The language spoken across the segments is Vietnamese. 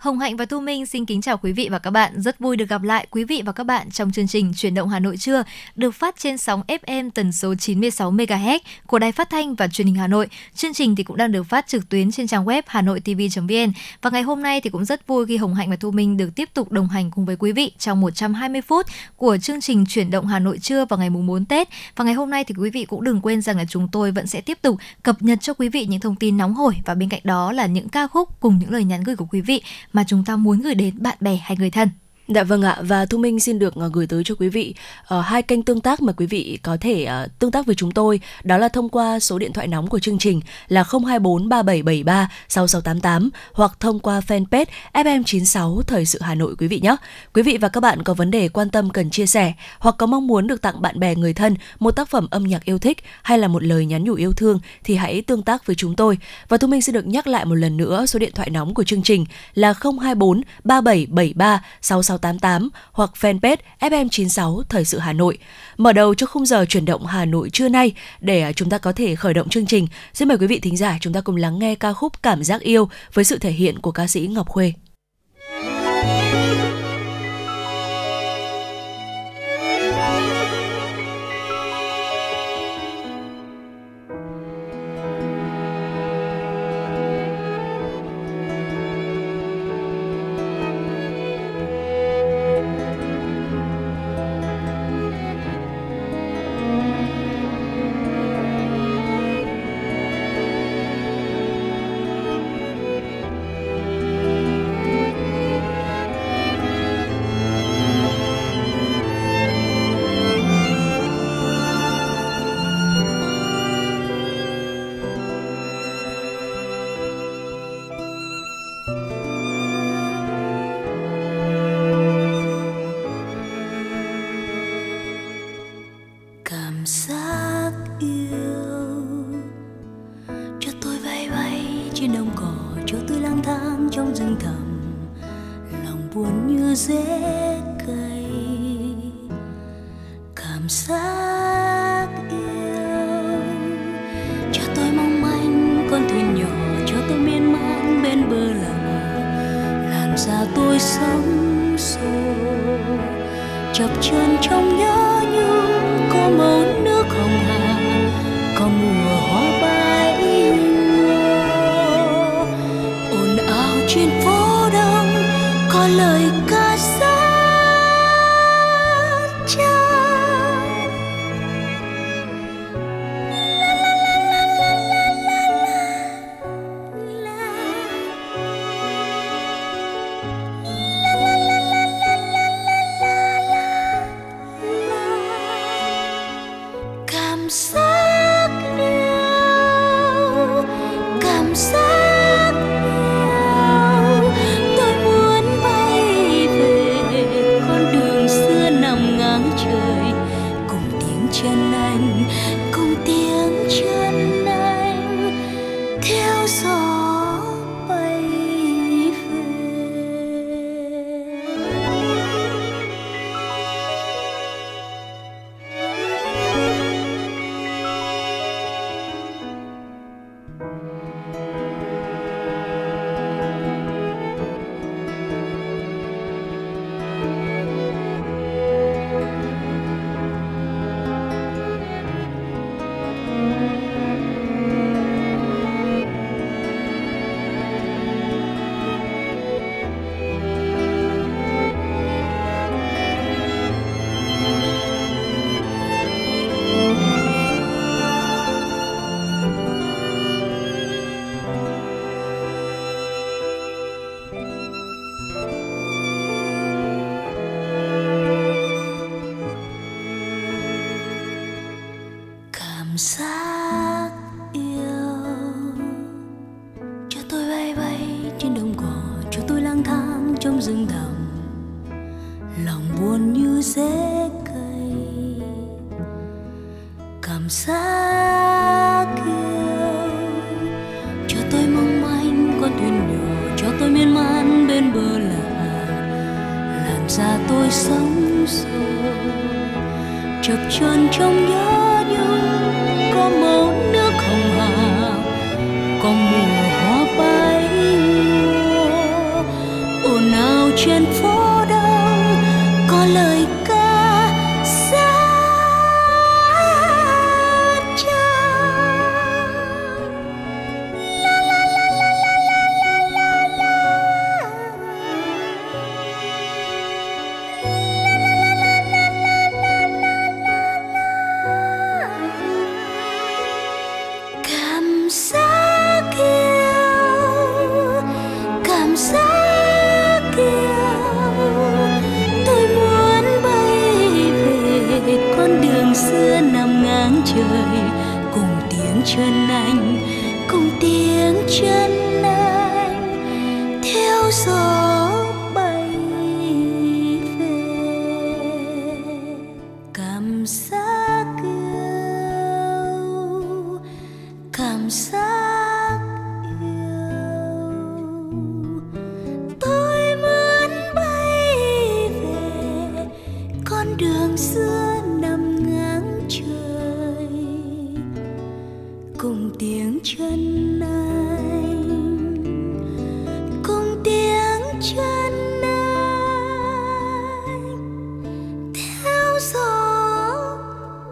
Hồng Hạnh và Thu Minh xin kính chào quý vị và các bạn. Rất vui được gặp lại quý vị và các bạn trong chương trình Chuyển động Hà Nội trưa được phát trên sóng FM tần số 96 MHz của Đài Phát thanh và Truyền hình Hà Nội. Chương trình thì cũng đang được phát trực tuyến trên trang web hanoitv.vn. Và ngày hôm nay thì cũng rất vui khi Hồng Hạnh và Thu Minh được tiếp tục đồng hành cùng với quý vị trong 120 phút của chương trình Chuyển động Hà Nội trưa vào ngày mùng 4 Tết. Và ngày hôm nay thì quý vị cũng đừng quên rằng là chúng tôi vẫn sẽ tiếp tục cập nhật cho quý vị những thông tin nóng hổi, và bên cạnh đó là những ca khúc cùng những lời nhắn gửi của quý vị mà chúng ta muốn gửi đến bạn bè hay người thân. Dạ vâng ạ, và Thu Minh xin được gửi tới cho quý vị hai kênh tương tác mà quý vị có thể tương tác với chúng tôi, đó là thông qua số điện thoại nóng của chương trình là 024 3773 6688, hoặc thông qua fanpage FM96 Thời sự Hà Nội quý vị nhé. Quý vị và các bạn có vấn đề quan tâm cần chia sẻ, hoặc có mong muốn được tặng bạn bè người thân một tác phẩm âm nhạc yêu thích hay là một lời nhắn nhủ yêu thương thì hãy tương tác với chúng tôi. Và Thu Minh xin được nhắc lại một lần nữa số điện thoại nóng của chương trình là 024 3773 6688, hoặc fanpage FM96 Thời sự Hà Nội. Mở đầu cho khung giờ Chuyển động Hà Nội trưa nay, để chúng ta có thể khởi động chương trình, xin mời quý vị thính giả chúng ta cùng lắng nghe ca khúc Cảm giác yêu với sự thể hiện của ca sĩ Ngọc Khuê. Ra tôi sống rồi chập chờn trong nhớ nhung, có màu nước hồng hà, có mùa hoa bay mùa. Ồn ào trên phố đông có lời ca xa chăng, la la la la la la la la la. Xưa nằm ngang trời cùng tiếng chân anh, cùng tiếng chân anh theo gió bay về. Cảm giác yêu, cảm giác yêu, tôi muốn bay về con đường xưa tiếng chân anh, cùng tiếng chân anh theo gió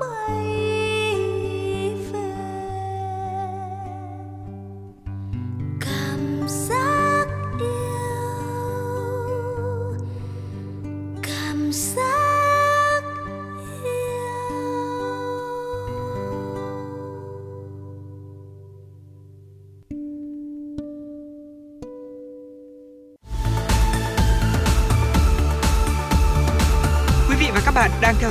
bay về. Cảm giác yêu, cảm giác bạn đang theo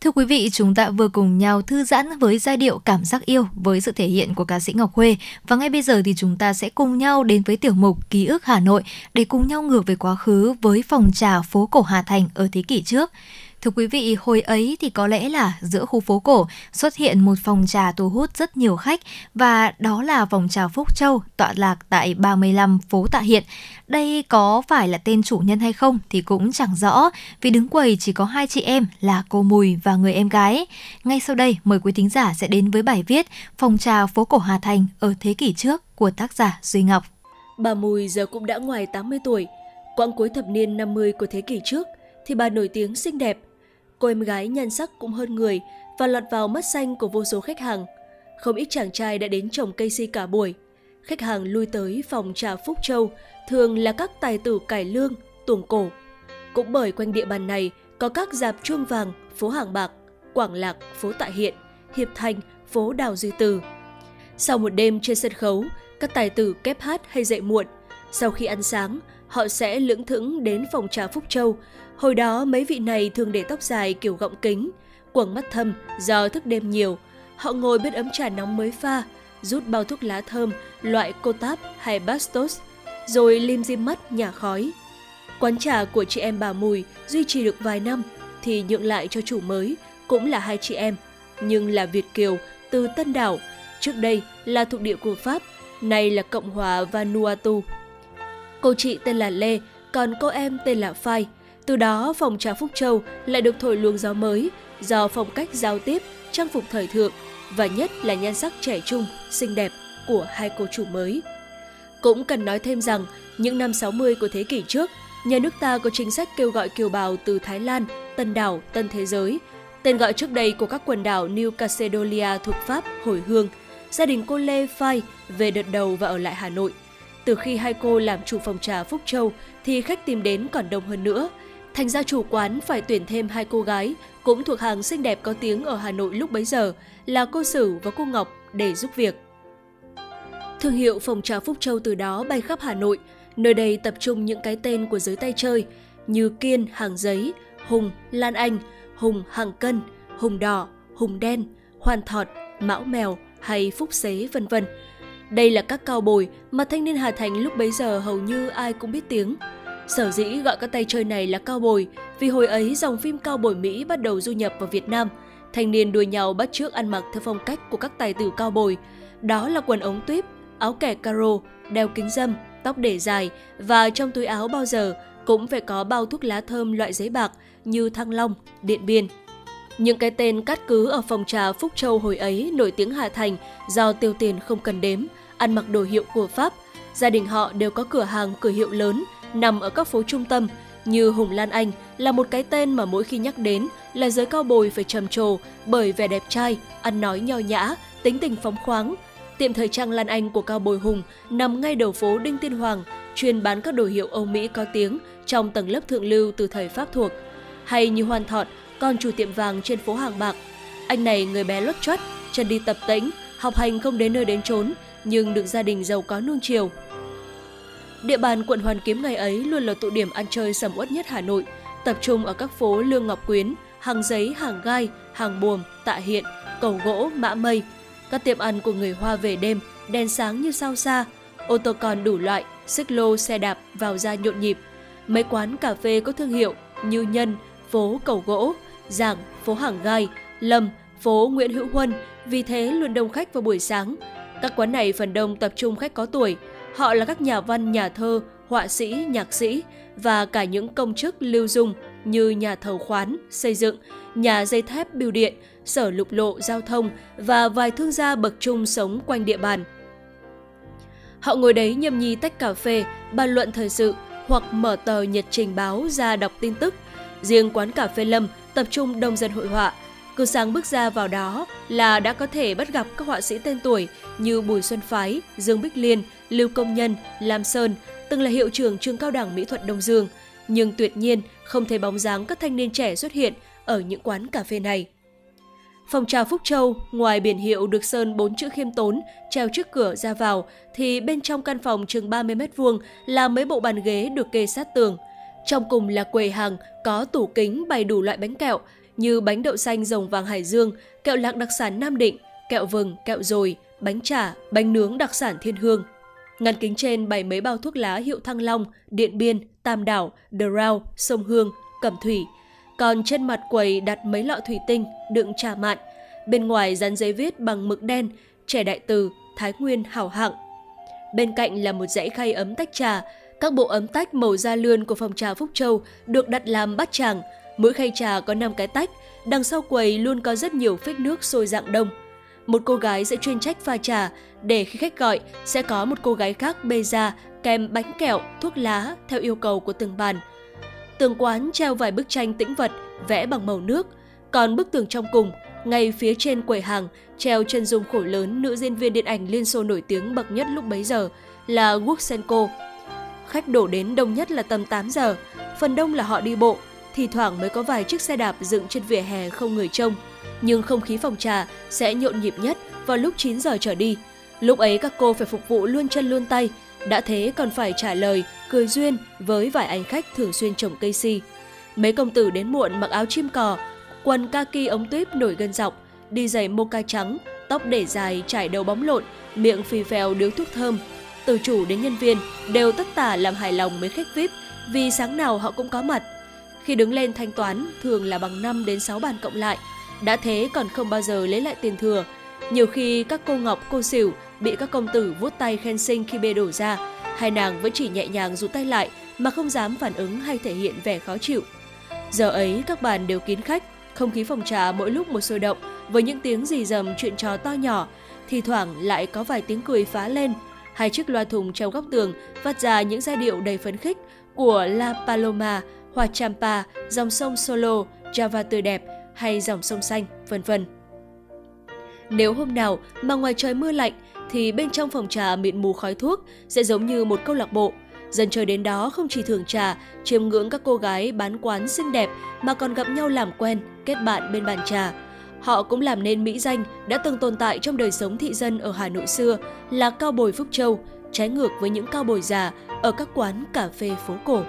Thưa quý vị, chúng ta vừa cùng nhau thư giãn với giai điệu Cảm giác yêu với sự thể hiện của ca sĩ Ngọc Khuê. Và ngay bây giờ thì chúng ta sẽ cùng nhau đến với tiểu mục Ký ức Hà Nội để cùng nhau ngược về quá khứ với phòng trà phố cổ Hà Thành ở thế kỷ trước. Thưa quý vị, hồi ấy thì có lẽ là giữa khu phố cổ xuất hiện một phòng trà thu hút rất nhiều khách, và đó là phòng trà Phúc Châu tọa lạc tại 35 phố Tạ Hiện. Đây có phải là tên chủ nhân hay không thì cũng chẳng rõ, vì đứng quầy chỉ có hai chị em là cô Mùi và người em gái. Ngay sau đây mời quý thính giả sẽ đến với bài viết Phòng trà phố cổ Hà Thành ở thế kỷ trước của tác giả Duy Ngọc. Bà Mùi giờ cũng đã ngoài 80 tuổi. Quãng cuối thập niên 50 của thế kỷ trước thì bà nổi tiếng xinh đẹp. Cô em gái nhan sắc cũng hơn người và lọt vào mắt xanh của vô số khách hàng. Không ít chàng trai đã đến trồng cây si cả buổi. Khách hàng lui tới phòng trà Phúc Châu thường là các tài tử cải lương, tuồng cổ. Cũng bởi quanh địa bàn này có các dạp Chuông Vàng, phố Hàng Bạc, Quảng Lạc, phố Tạ Hiện, Hiệp Thành, phố Đào Duy Từ. Sau một đêm trên sân khấu, các tài tử kép hát hay dậy muộn. Sau khi ăn sáng, họ sẽ lững thững đến phòng trà Phúc Châu. Hồi đó, mấy vị này thường để tóc dài kiểu gọng kính, quầng mắt thâm do thức đêm nhiều. Họ ngồi bên ấm trà nóng mới pha, rút bao thuốc lá thơm, loại Cotap hay Bastos, rồi lim dim mắt nhả khói. Quán trà của chị em bà Mùi duy trì được vài năm thì nhượng lại cho chủ mới, cũng là hai chị em, nhưng là Việt kiều từ Tân Đảo, trước đây là thuộc địa của Pháp, nay là Cộng hòa Vanuatu. Cô chị tên là Lê, còn cô em tên là Phai. Từ đó, phòng trà Phúc Châu lại được thổi luồng gió mới do phong cách giao tiếp, trang phục thời thượng và nhất là nhan sắc trẻ trung, xinh đẹp của hai cô chủ mới. Cũng cần nói thêm rằng, những năm 60 của thế kỷ trước, nhà nước ta có chính sách kêu gọi kiều bào từ Thái Lan, Tân Đảo, Tân Thế Giới. Tên gọi trước đây của các quần đảo New Caledonia thuộc Pháp hồi hương. Gia đình cô Lê Phai về đợt đầu và ở lại Hà Nội. Từ khi hai cô làm chủ phòng trà Phúc Châu thì khách tìm đến còn đông hơn nữa. Thành ra chủ quán phải tuyển thêm hai cô gái cũng thuộc hàng xinh đẹp có tiếng ở Hà Nội lúc bấy giờ là cô Sử và cô Ngọc để giúp việc. Thương hiệu phòng trà Phúc Châu từ đó bay khắp Hà Nội. Nơi đây tập trung những cái tên của giới tay chơi như Kiên hàng giấy, Hùng Lan Anh, Hùng hàng cân, Hùng đỏ, Hùng đen, Hoàn Thọt, Mão Mèo hay Phúc Xế, vân vân. Đây là các cao bồi mà thanh niên Hà Thành lúc bấy giờ hầu như ai cũng biết tiếng. Sở dĩ gọi các tay chơi này là cao bồi vì hồi ấy dòng phim cao bồi Mỹ bắt đầu du nhập vào Việt Nam. Thanh niên đua nhau bắt chước ăn mặc theo phong cách của các tài tử cao bồi. Đó là quần ống tuýp, áo kẻ caro, đeo kính râm, tóc để dài và trong túi áo bao giờ cũng phải có bao thuốc lá thơm loại giấy bạc như Thăng Long, Điện Biên. Những cái tên cát cứ ở phòng trà Phúc Châu hồi ấy nổi tiếng Hà Thành do tiêu tiền không cần đếm, ăn mặc đồ hiệu của Pháp. Gia đình họ đều có cửa hàng, cửa hiệu lớn nằm ở các phố trung tâm, như Hùng Lan Anh là một cái tên mà mỗi khi nhắc đến là giới cao bồi phải trầm trồ bởi vẻ đẹp trai, ăn nói nho nhã, tính tình phóng khoáng. Tiệm thời trang Lan Anh của cao bồi Hùng nằm ngay đầu phố Đinh Tiên Hoàng, chuyên bán các đồ hiệu Âu Mỹ có tiếng trong tầng lớp thượng lưu từ thời Pháp thuộc. Hay như Hoàn Thọt, con chủ tiệm vàng trên phố Hàng Bạc. Anh này người bé lốt chót, chân đi tập tễnh, học hành không đến nơi đến chốn, nhưng được gia đình giàu có nuông chiều. Địa bàn quận Hoàn Kiếm ngày ấy luôn là tụ điểm ăn chơi sầm uất nhất Hà Nội, tập trung ở các phố Lương Ngọc Quyến, Hàng Giấy, Hàng Gai, Hàng Buồm, Tạ Hiện, Cầu Gỗ, Mã Mây. Các tiệm ăn của người Hoa về đêm, đèn sáng như sao xa, ô tô con đủ loại, xích lô, xe đạp vào ra nhộn nhịp. Mấy quán cà phê có thương hiệu như Nhân, phố Cầu Gỗ, Giảng, phố Hàng Gai, Lâm, phố Nguyễn Hữu Huân, vì thế luôn đông khách vào buổi sáng. Các quán này phần đông tập trung khách có tuổi. Họ là các nhà văn, nhà thơ, họa sĩ, nhạc sĩ và cả những công chức lưu dung như nhà thầu khoán, xây dựng, nhà dây thép, bưu điện, sở lục lộ, giao thông và vài thương gia bậc trung sống quanh địa bàn. Họ ngồi đấy nhâm nhi tách cà phê, bàn luận thời sự hoặc mở tờ nhật trình báo ra đọc tin tức. Riêng quán cà phê Lâm tập trung đông dân hội họa. Cứ sáng bước ra vào đó là đã có thể bắt gặp các họa sĩ tên tuổi như Bùi Xuân Phái, Dương Bích Liên, Lưu Công Nhân, Lam Sơn, từng là hiệu trưởng trường cao đẳng mỹ thuật Đông Dương. Nhưng tuyệt nhiên không thấy bóng dáng các thanh niên trẻ xuất hiện ở những quán cà phê này. Phòng trà Phúc Châu, ngoài biển hiệu được sơn 4 chữ khiêm tốn treo trước cửa ra vào, thì bên trong căn phòng chừng 30m2 là mấy bộ bàn ghế được kê sát tường. Trong cùng là quầy hàng có tủ kính bày đủ loại bánh kẹo như bánh đậu xanh rồng vàng Hải Dương, kẹo lạc đặc sản Nam Định, kẹo vừng, kẹo dồi, bánh chả, bánh nướng đặc sản Thiên Hương. Ngăn kính trên bày mấy bao thuốc lá hiệu Thăng Long, Điện Biên, Tam Đảo, The Rao, Sông Hương, Cẩm Thủy. Còn trên mặt quầy đặt mấy lọ thủy tinh đựng trà mạn. Bên ngoài dán giấy viết bằng mực đen, trẻ đại từ, Thái Nguyên hảo hạng. Bên cạnh là một dãy khay ấm tách trà. Các bộ ấm tách màu da lươn của phòng trà Phúc Châu được đặt làm bát tràng. Mỗi khay trà có 5 cái tách. Đằng sau quầy luôn có rất nhiều phích nước sôi dạng đông. Một cô gái sẽ chuyên trách pha trà, để khi khách gọi sẽ có một cô gái khác bê ra kèm bánh kẹo, thuốc lá theo yêu cầu của từng bàn. Tường quán treo vài bức tranh tĩnh vật vẽ bằng màu nước. Còn bức tường trong cùng, ngay phía trên quầy hàng, treo chân dung khổ lớn nữ diễn viên điện ảnh Liên Xô nổi tiếng bậc nhất lúc bấy giờ là Wuxenko. Khách đổ đến đông nhất là tầm 8 giờ, phần đông là họ đi bộ, thì thoảng mới có vài chiếc xe đạp dựng trên vỉa hè không người trông. Nhưng không khí phòng trà sẽ nhộn nhịp nhất vào lúc 9 giờ trở đi. Lúc ấy các cô phải phục vụ luôn chân luôn tay, đã thế còn phải trả lời, cười duyên với vài anh khách thường xuyên trồng cây si. Mấy công tử đến muộn mặc áo chim cò, quần kaki ống tuýp nổi gân dọc, đi giày moca trắng, tóc để dài trải đầu bóng lộn, miệng phì phèo điếu thuốc thơm. Từ chủ đến nhân viên đều tất tả làm hài lòng mấy khách VIP vì sáng nào họ cũng có mặt. Khi đứng lên thanh toán thường là bằng 5 đến 6 bàn cộng lại, đã thế còn không bao giờ lấy lại tiền thừa. Nhiều khi các cô Ngọc, cô Xỉu bị các công tử vuốt tay khen xinh khi bê đổ ra, hai nàng vẫn chỉ nhẹ nhàng rút tay lại mà không dám phản ứng hay thể hiện vẻ khó chịu. Giờ ấy các bàn đều kín khách, không khí phòng trà mỗi lúc một sôi động với những tiếng rì rầm chuyện trò to nhỏ, thì thoảng lại có vài tiếng cười phá lên. Hai chiếc loa thùng treo góc tường phát ra những giai điệu đầy phấn khích của La Paloma, Hoa Champa, dòng sông Solo, Java tươi đẹp hay dòng sông xanh, vân vân. Nếu hôm nào mà ngoài trời mưa lạnh thì bên trong phòng trà mịt mù khói thuốc sẽ giống như một câu lạc bộ. Dân chơi đến đó không chỉ thưởng trà, chiêm ngưỡng các cô gái bán quán xinh đẹp mà còn gặp nhau làm quen, kết bạn bên bàn trà. Họ cũng làm nên mỹ danh đã từng tồn tại trong đời sống thị dân ở Hà Nội xưa là cao bồi Phúc Châu, trái ngược với những cao bồi già ở các quán cà phê phố cổ.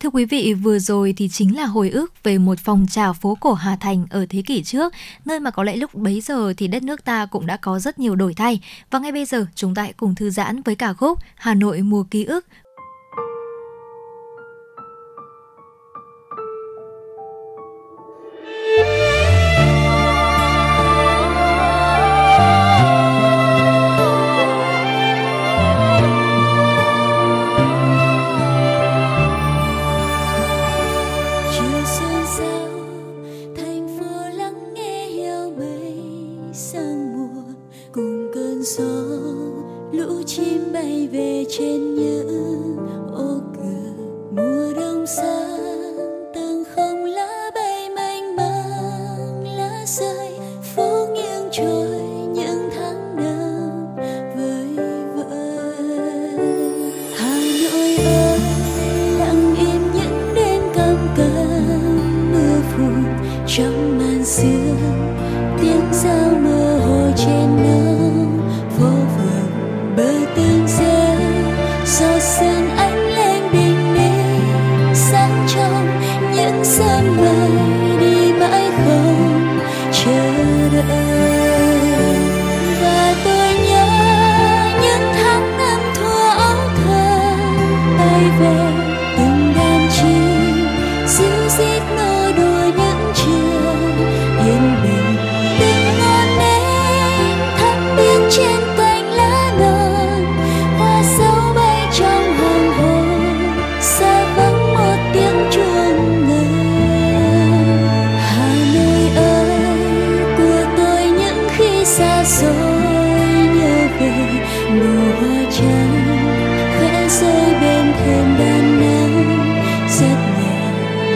Thưa quý vị, vừa rồi thì chính là hồi ức về một phòng trà phố cổ Hà Thành ở thế kỷ trước, nơi mà có lẽ lúc bấy giờ thì đất nước ta cũng đã có rất nhiều đổi thay. Và ngay bây giờ chúng ta hãy cùng thư giãn với ca khúc Hà Nội mùa ký ức. Cùng cơn gió lũ chim bay về trên những ô cửa mùa đông xa. Từng không lá bay mênh mang lá rơi phố nghiêng trôi những tháng năm vơi vợi. Hà Nội ơi lặng im những đêm căm căm mưa phùn trong màn sương tiếng giao mơ hồ trên nắng phố phường bờ tương giê gió sương ánh lên bình minh sáng trong những sương mây đi mãi không chờ đợi. Và tôi nhớ những tháng năm thua áo thân bay về từng đàn chim díu dít nô đùa những chiều yên bình. Trên cành lá non, hoa sâu bay trong hoàng hôn, xa vắng một tiếng chuông ngân. Hà Nội ơi, của tôi những khi xa xôi nhớ về mùa hoa trắng, khẽ rơi bên thềm đàn nắng, rất nhẹ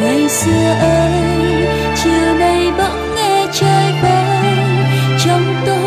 ngày xưa ơi, chiều nay bỗng nghe trời bay trong tôi.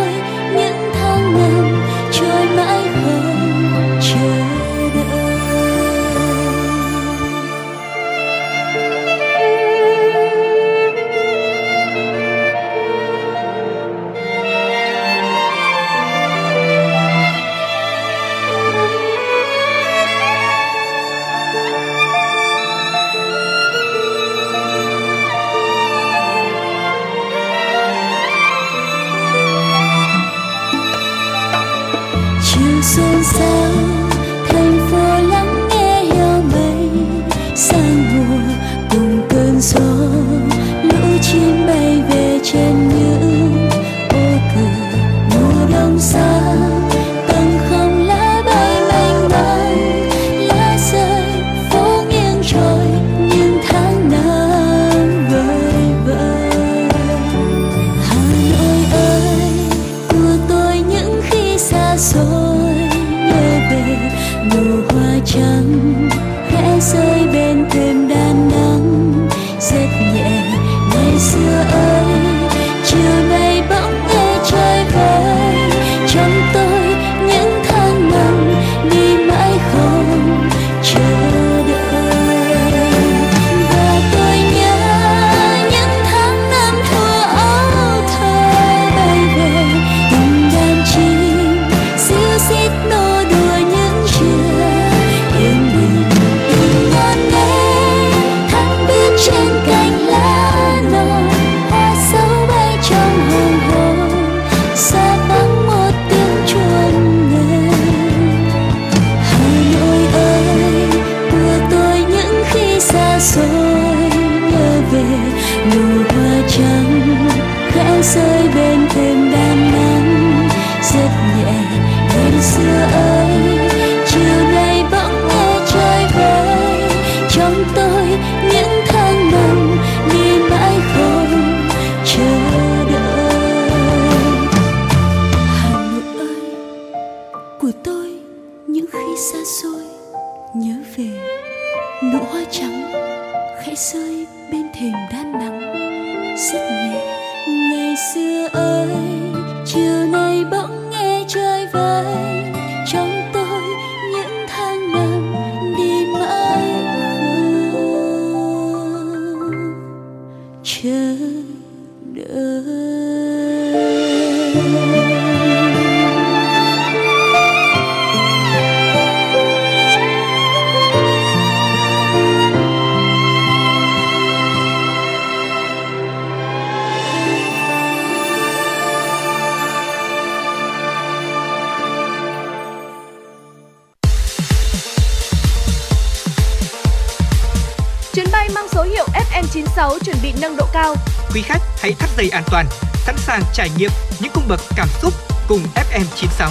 Dây an toàn, sẵn sàng trải nghiệm những cung bậc cảm xúc cùng FM96.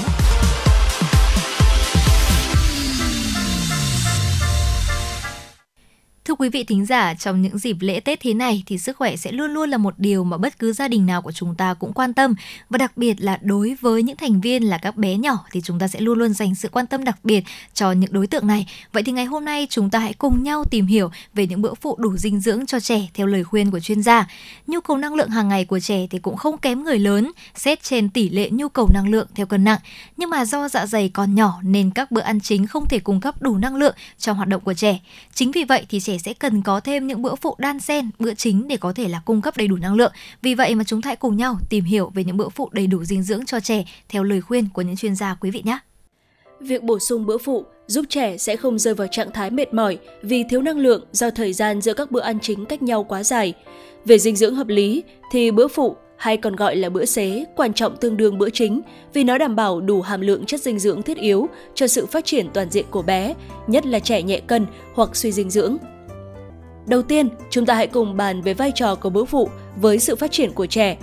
Thưa quý vị thính giả, trong những dịp lễ Tết thế này thì sức khỏe sẽ luôn luôn là một điều mà bất cứ gia đình nào của chúng ta cũng quan tâm, và đặc biệt là đối với những thành viên là các bé nhỏ thì chúng ta sẽ luôn luôn dành sự quan tâm đặc biệt cho những đối tượng này. Vậy thì ngày hôm nay chúng ta hãy cùng nhau tìm hiểu về những bữa phụ đủ dinh dưỡng cho trẻ theo lời khuyên của chuyên gia. Nhu cầu năng lượng hàng ngày của trẻ thì cũng không kém người lớn, xét trên tỷ lệ nhu cầu năng lượng theo cân nặng. Nhưng mà do dạ dày còn nhỏ nên các bữa ăn chính không thể cung cấp đủ năng lượng cho hoạt động của trẻ. Chính vì vậy thì trẻ sẽ cần có thêm những bữa phụ đan xen, bữa chính để có thể là cung cấp đầy đủ năng lượng. Vì vậy mà chúng ta hãy cùng nhau tìm hiểu về những bữa phụ đầy đủ dinh dưỡng cho trẻ theo lời khuyên của những chuyên gia quý vị nhé. Việc bổ sung bữa phụ giúp trẻ sẽ không rơi vào trạng thái mệt mỏi vì thiếu năng lượng do thời gian giữa các bữa ăn chính cách nhau quá dài. Về dinh dưỡng hợp lý thì bữa phụ hay còn gọi là bữa xế quan trọng tương đương bữa chính vì nó đảm bảo đủ hàm lượng chất dinh dưỡng thiết yếu cho sự phát triển toàn diện của bé, nhất là trẻ nhẹ cân hoặc suy dinh dưỡng. Đầu tiên, chúng ta hãy cùng bàn về vai trò của bữa phụ với sự phát triển của trẻ.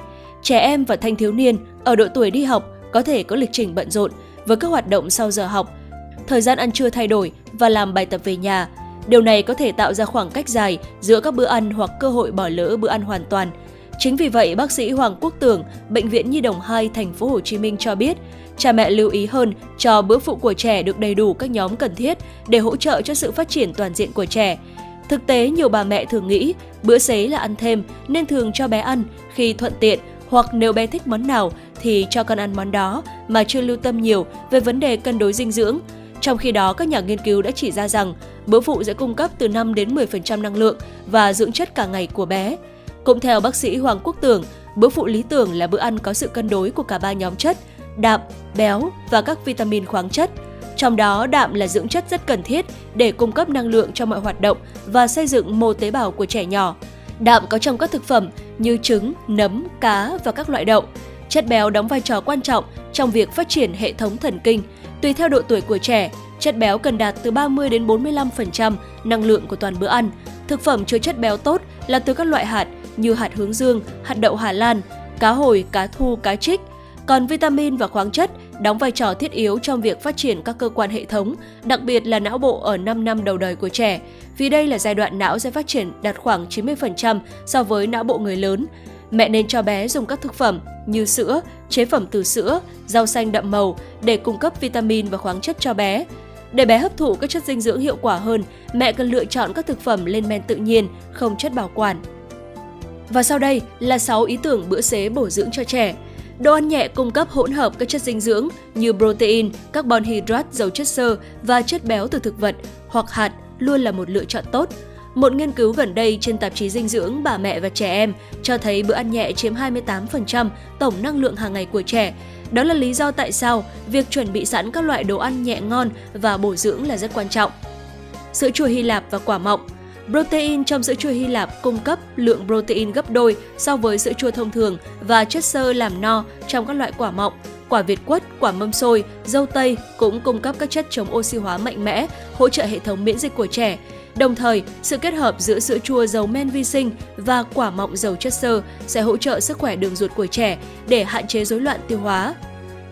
Trẻ em và thanh thiếu niên ở độ tuổi đi học có thể có lịch trình bận rộn với các hoạt động sau giờ học, thời gian ăn trưa thay đổi và làm bài tập về nhà. Điều này có thể tạo ra khoảng cách dài giữa các bữa ăn hoặc cơ hội bỏ lỡ bữa ăn hoàn toàn. Chính vì vậy, bác sĩ Hoàng Quốc Tưởng, Bệnh viện Nhi đồng 2 thành phố Hồ Chí Minh cho biết, cha mẹ lưu ý hơn cho bữa phụ của trẻ được đầy đủ các nhóm cần thiết để hỗ trợ cho sự phát triển toàn diện của trẻ. Thực tế, nhiều bà mẹ thường nghĩ bữa xế là ăn thêm nên thường cho bé ăn khi thuận tiện, hoặc nếu bé thích món nào thì cho con ăn món đó mà chưa lưu tâm nhiều về vấn đề cân đối dinh dưỡng. Trong khi đó, các nhà nghiên cứu đã chỉ ra rằng bữa phụ sẽ cung cấp từ 5 đến 10% năng lượng và dưỡng chất cả ngày của bé. Cũng theo bác sĩ Hoàng Quốc Tưởng, bữa phụ lý tưởng là bữa ăn có sự cân đối của cả ba nhóm chất: đạm, béo và các vitamin khoáng chất. Trong đó, đạm là dưỡng chất rất cần thiết để cung cấp năng lượng cho mọi hoạt động và xây dựng mô tế bào của trẻ nhỏ. Đạm có trong các thực phẩm như trứng, nấm, cá và các loại đậu. Chất béo đóng vai trò quan trọng trong việc phát triển hệ thống thần kinh. Tùy theo độ tuổi của trẻ, chất béo cần đạt từ 30 đến 45% năng lượng của toàn bữa ăn. Thực phẩm chứa chất béo tốt là từ các loại hạt như hạt hướng dương, hạt đậu Hà Lan, cá hồi, cá thu, cá trích. Còn vitamin và khoáng chất đóng vai trò thiết yếu trong việc phát triển các cơ quan hệ thống, đặc biệt là não bộ ở 5 năm đầu đời của trẻ, vì đây là giai đoạn não sẽ phát triển đạt khoảng 90% so với não bộ người lớn. Mẹ nên cho bé dùng các thực phẩm như sữa, chế phẩm từ sữa, rau xanh đậm màu để cung cấp vitamin và khoáng chất cho bé. Để bé hấp thụ các chất dinh dưỡng hiệu quả hơn, mẹ cần lựa chọn các thực phẩm lên men tự nhiên, không chất bảo quản. Và sau đây là 6 ý tưởng bữa xế bổ dưỡng cho trẻ. Đồ ăn nhẹ cung cấp hỗn hợp các chất dinh dưỡng như protein, carbon hydrate, dầu chất xơ và chất béo từ thực vật hoặc hạt luôn là một lựa chọn tốt. Một nghiên cứu gần đây trên tạp chí Dinh dưỡng Bà mẹ và Trẻ em cho thấy bữa ăn nhẹ chiếm 28% tổng năng lượng hàng ngày của trẻ. Đó là lý do tại sao việc chuẩn bị sẵn các loại đồ ăn nhẹ ngon và bổ dưỡng là rất quan trọng. Sữa chua Hy Lạp và quả mọng. Protein trong sữa chua Hy Lạp cung cấp lượng protein gấp đôi so với sữa chua thông thường và chất xơ làm no trong các loại quả mọng, quả việt quất, quả mâm xôi, dâu tây cũng cung cấp các chất chống oxy hóa mạnh mẽ, hỗ trợ hệ thống miễn dịch của trẻ. Đồng thời, sự kết hợp giữa sữa chua giàu men vi sinh và quả mọng giàu chất xơ sẽ hỗ trợ sức khỏe đường ruột của trẻ để hạn chế rối loạn tiêu hóa.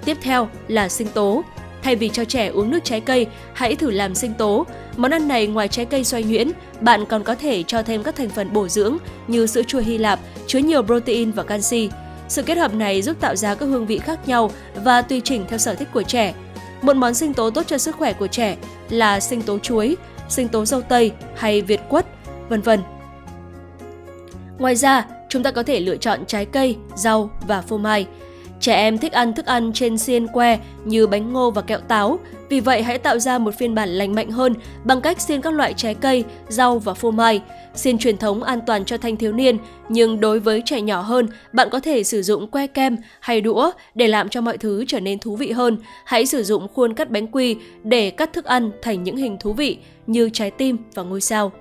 Tiếp theo là sinh tố. Thay vì cho trẻ uống nước trái cây, hãy thử làm sinh tố. Món ăn này ngoài trái cây xoay nhuyễn, bạn còn có thể cho thêm các thành phần bổ dưỡng như sữa chua Hy Lạp chứa nhiều protein và canxi. Sự kết hợp này giúp tạo ra các hương vị khác nhau và tùy chỉnh theo sở thích của trẻ. Một món sinh tố tốt cho sức khỏe của trẻ là sinh tố chuối, sinh tố dâu tây hay việt quất, vân vân. Ngoài ra, chúng ta có thể lựa chọn trái cây, rau và phô mai. Trẻ em thích ăn thức ăn trên xiên que như bánh ngô và kẹo táo, vì vậy hãy tạo ra một phiên bản lành mạnh hơn bằng cách xiên các loại trái cây, rau và phô mai. Xiên truyền thống an toàn cho thanh thiếu niên, nhưng đối với trẻ nhỏ hơn, bạn có thể sử dụng que kem hay đũa để làm cho mọi thứ trở nên thú vị hơn. Hãy sử dụng khuôn cắt bánh quy để cắt thức ăn thành những hình thú vị như trái tim và ngôi sao.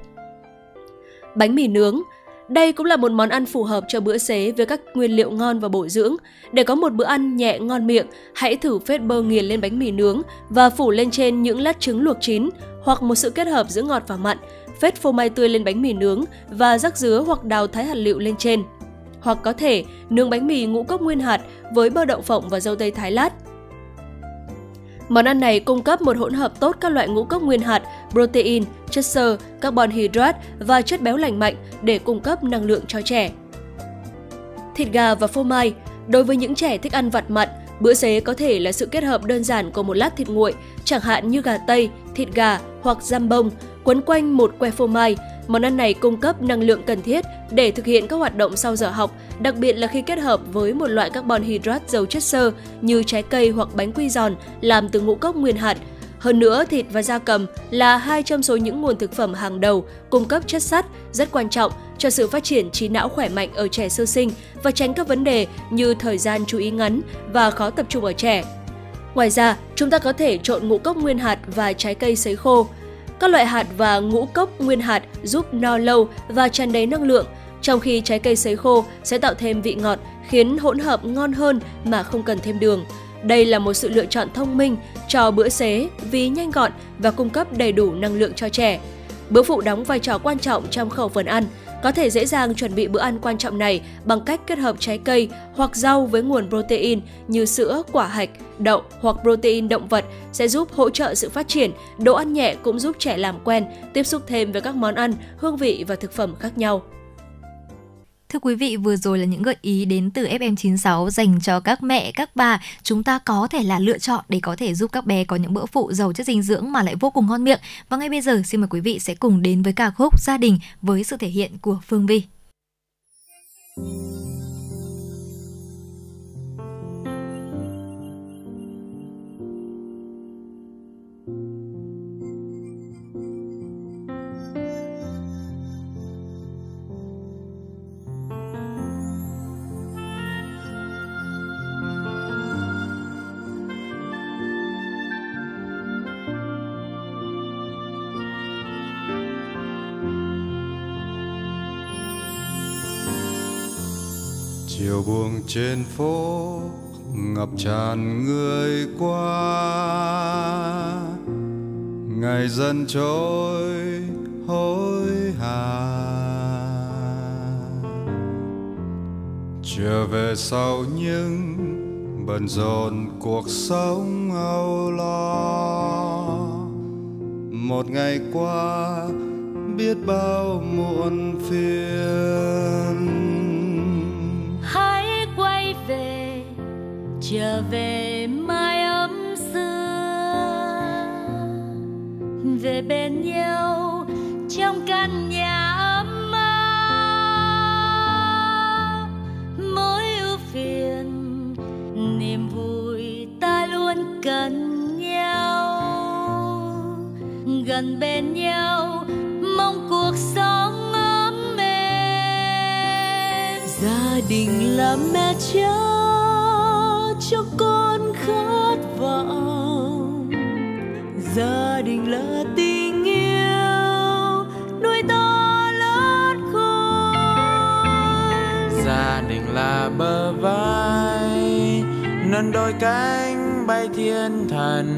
Bánh mì nướng. Đây cũng là một món ăn phù hợp cho bữa xế với các nguyên liệu ngon và bổ dưỡng. Để có một bữa ăn nhẹ ngon miệng, hãy thử phết bơ nghiền lên bánh mì nướng và phủ lên trên những lát trứng luộc chín, hoặc một sự kết hợp giữa ngọt và mặn, phết phô mai tươi lên bánh mì nướng và rắc dứa hoặc đào thái hạt lựu lên trên. Hoặc có thể nướng bánh mì ngũ cốc nguyên hạt với bơ đậu phộng và dâu tây thái lát. Món ăn này cung cấp một hỗn hợp tốt các loại ngũ cốc nguyên hạt, protein, chất xơ, carbon hydrate và chất béo lành mạnh để cung cấp năng lượng cho trẻ. Thịt gà và phô mai. Đối với những trẻ thích ăn vặt mặn, bữa xế có thể là sự kết hợp đơn giản của một lát thịt nguội, chẳng hạn như gà tây, thịt gà hoặc giam bông, quấn quanh một que phô mai. Món ăn này cung cấp năng lượng cần thiết để thực hiện các hoạt động sau giờ học, đặc biệt là khi kết hợp với một loại carbon hydrate giàu chất xơ như trái cây hoặc bánh quy giòn làm từ ngũ cốc nguyên hạt. Hơn nữa, thịt và gia cầm là hai trong số những nguồn thực phẩm hàng đầu cung cấp chất sắt rất quan trọng cho sự phát triển trí não khỏe mạnh ở trẻ sơ sinh và tránh các vấn đề như thời gian chú ý ngắn và khó tập trung ở trẻ. Ngoài ra, chúng ta có thể trộn ngũ cốc nguyên hạt và trái cây sấy khô. Các loại hạt và ngũ cốc nguyên hạt giúp no lâu và tràn đầy năng lượng, trong khi trái cây sấy khô sẽ tạo thêm vị ngọt, khiến hỗn hợp ngon hơn mà không cần thêm đường. Đây là một sự lựa chọn thông minh cho bữa xế vì nhanh gọn và cung cấp đầy đủ năng lượng cho trẻ. Bữa phụ đóng vai trò quan trọng trong khẩu phần ăn. Có thể dễ dàng chuẩn bị bữa ăn quan trọng này bằng cách kết hợp trái cây hoặc rau với nguồn protein như sữa, quả hạch, đậu hoặc protein động vật sẽ giúp hỗ trợ sự phát triển. Đồ ăn nhẹ cũng giúp trẻ làm quen, tiếp xúc thêm với các món ăn, hương vị và thực phẩm khác nhau. Thưa quý vị, vừa rồi là những gợi ý đến từ FM96 dành cho các mẹ, các bà. Chúng ta có thể là lựa chọn để có thể giúp các bé có những bữa phụ giàu chất dinh dưỡng mà lại vô cùng ngon miệng. Và ngay bây giờ, xin mời quý vị sẽ cùng đến với ca khúc Gia đình với sự thể hiện của Phương Vy. Chiều buông trên phố ngập tràn người qua, ngày dần trôi hối hả. Trở về sau những bận rộn cuộc sống âu lo, một ngày qua biết bao muộn phiền. Trở về mái ấm xưa, về bên nhau trong căn nhà ấm áp. Mỗi ưu phiền niềm vui ta luôn cần nhau, gần bên nhau mong cuộc sống ấm êm. Gia đình là mẹ cha cho con khát vọng, gia đình là tình yêu nuôi ta lớn khôn. Gia đình là bờ vai nâng đôi cánh bay thiên thần.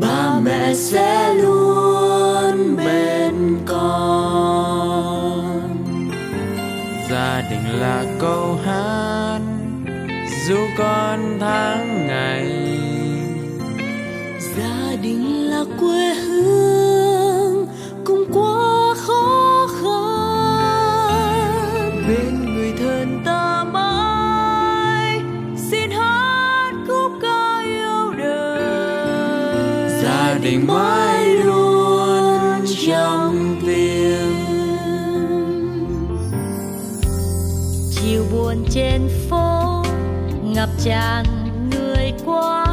Ba mẹ sẽ luôn bên con. Gia đình là câu hát dù con tháng ngày. Gia đình là quê hương cùng qua khó khăn, bên người thân ta mãi xin hát khúc ca yêu đời. Gia đình mãi luôn trong tim. Chiều buồn trên phố ngập tràn người qua,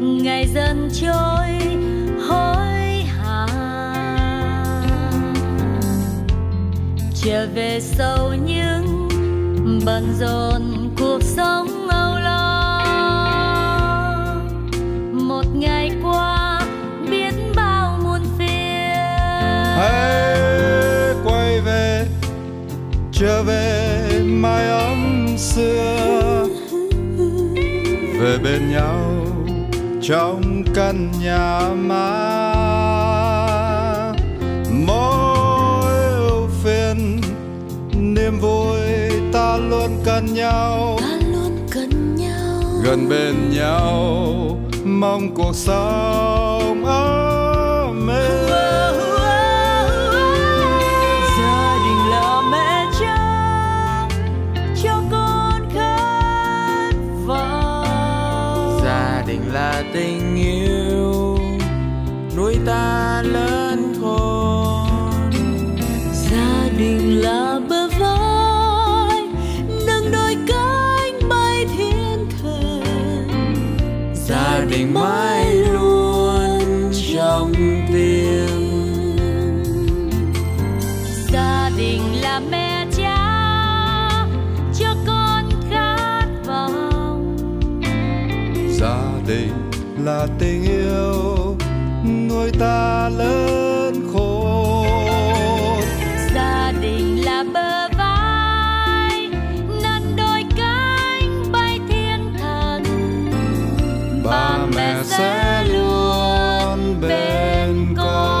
ngày dần trôi hối hả. Trở về sau những bận rộn cuộc sống âu lo, một ngày qua biết bao muôn phiền. Hãy quay về, trở về mái ấm xưa, về bên nhau trong căn nhà má. Mỗi ưu phiền niềm vui ta luôn cần nhau, ta luôn cần nhau. gần bên nhau, mong cuộc sống ấm êm. Gia đình là mẹ cha cho con khát vọng, gia đình là tình yêu nuôi ta lớn khôn, gia đình là bờ vai nâng đôi cánh bay thiên thần, gia đình mãi luôn trong tim. Gia đình là mẹ cha cho con khát vọng, gia đình là tình yêu nuôi ta lớn khôn, gia đình là bờ vai nâng đôi cánh bay thiên thần, ba mẹ sẽ luôn bên con.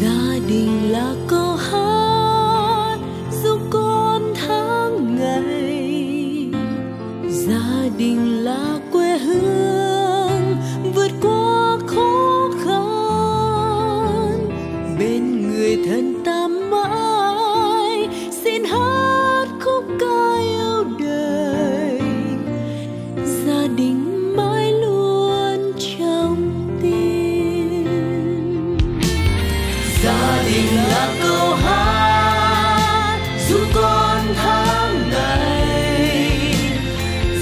Gia đình là câu hát giúp con tháng ngày, gia đình là quê hương thân ta mãi, xin hát khúc ca yêu đời, gia đình mãi luôn trong tim. Gia đình là câu hát giúp con tháng ngày,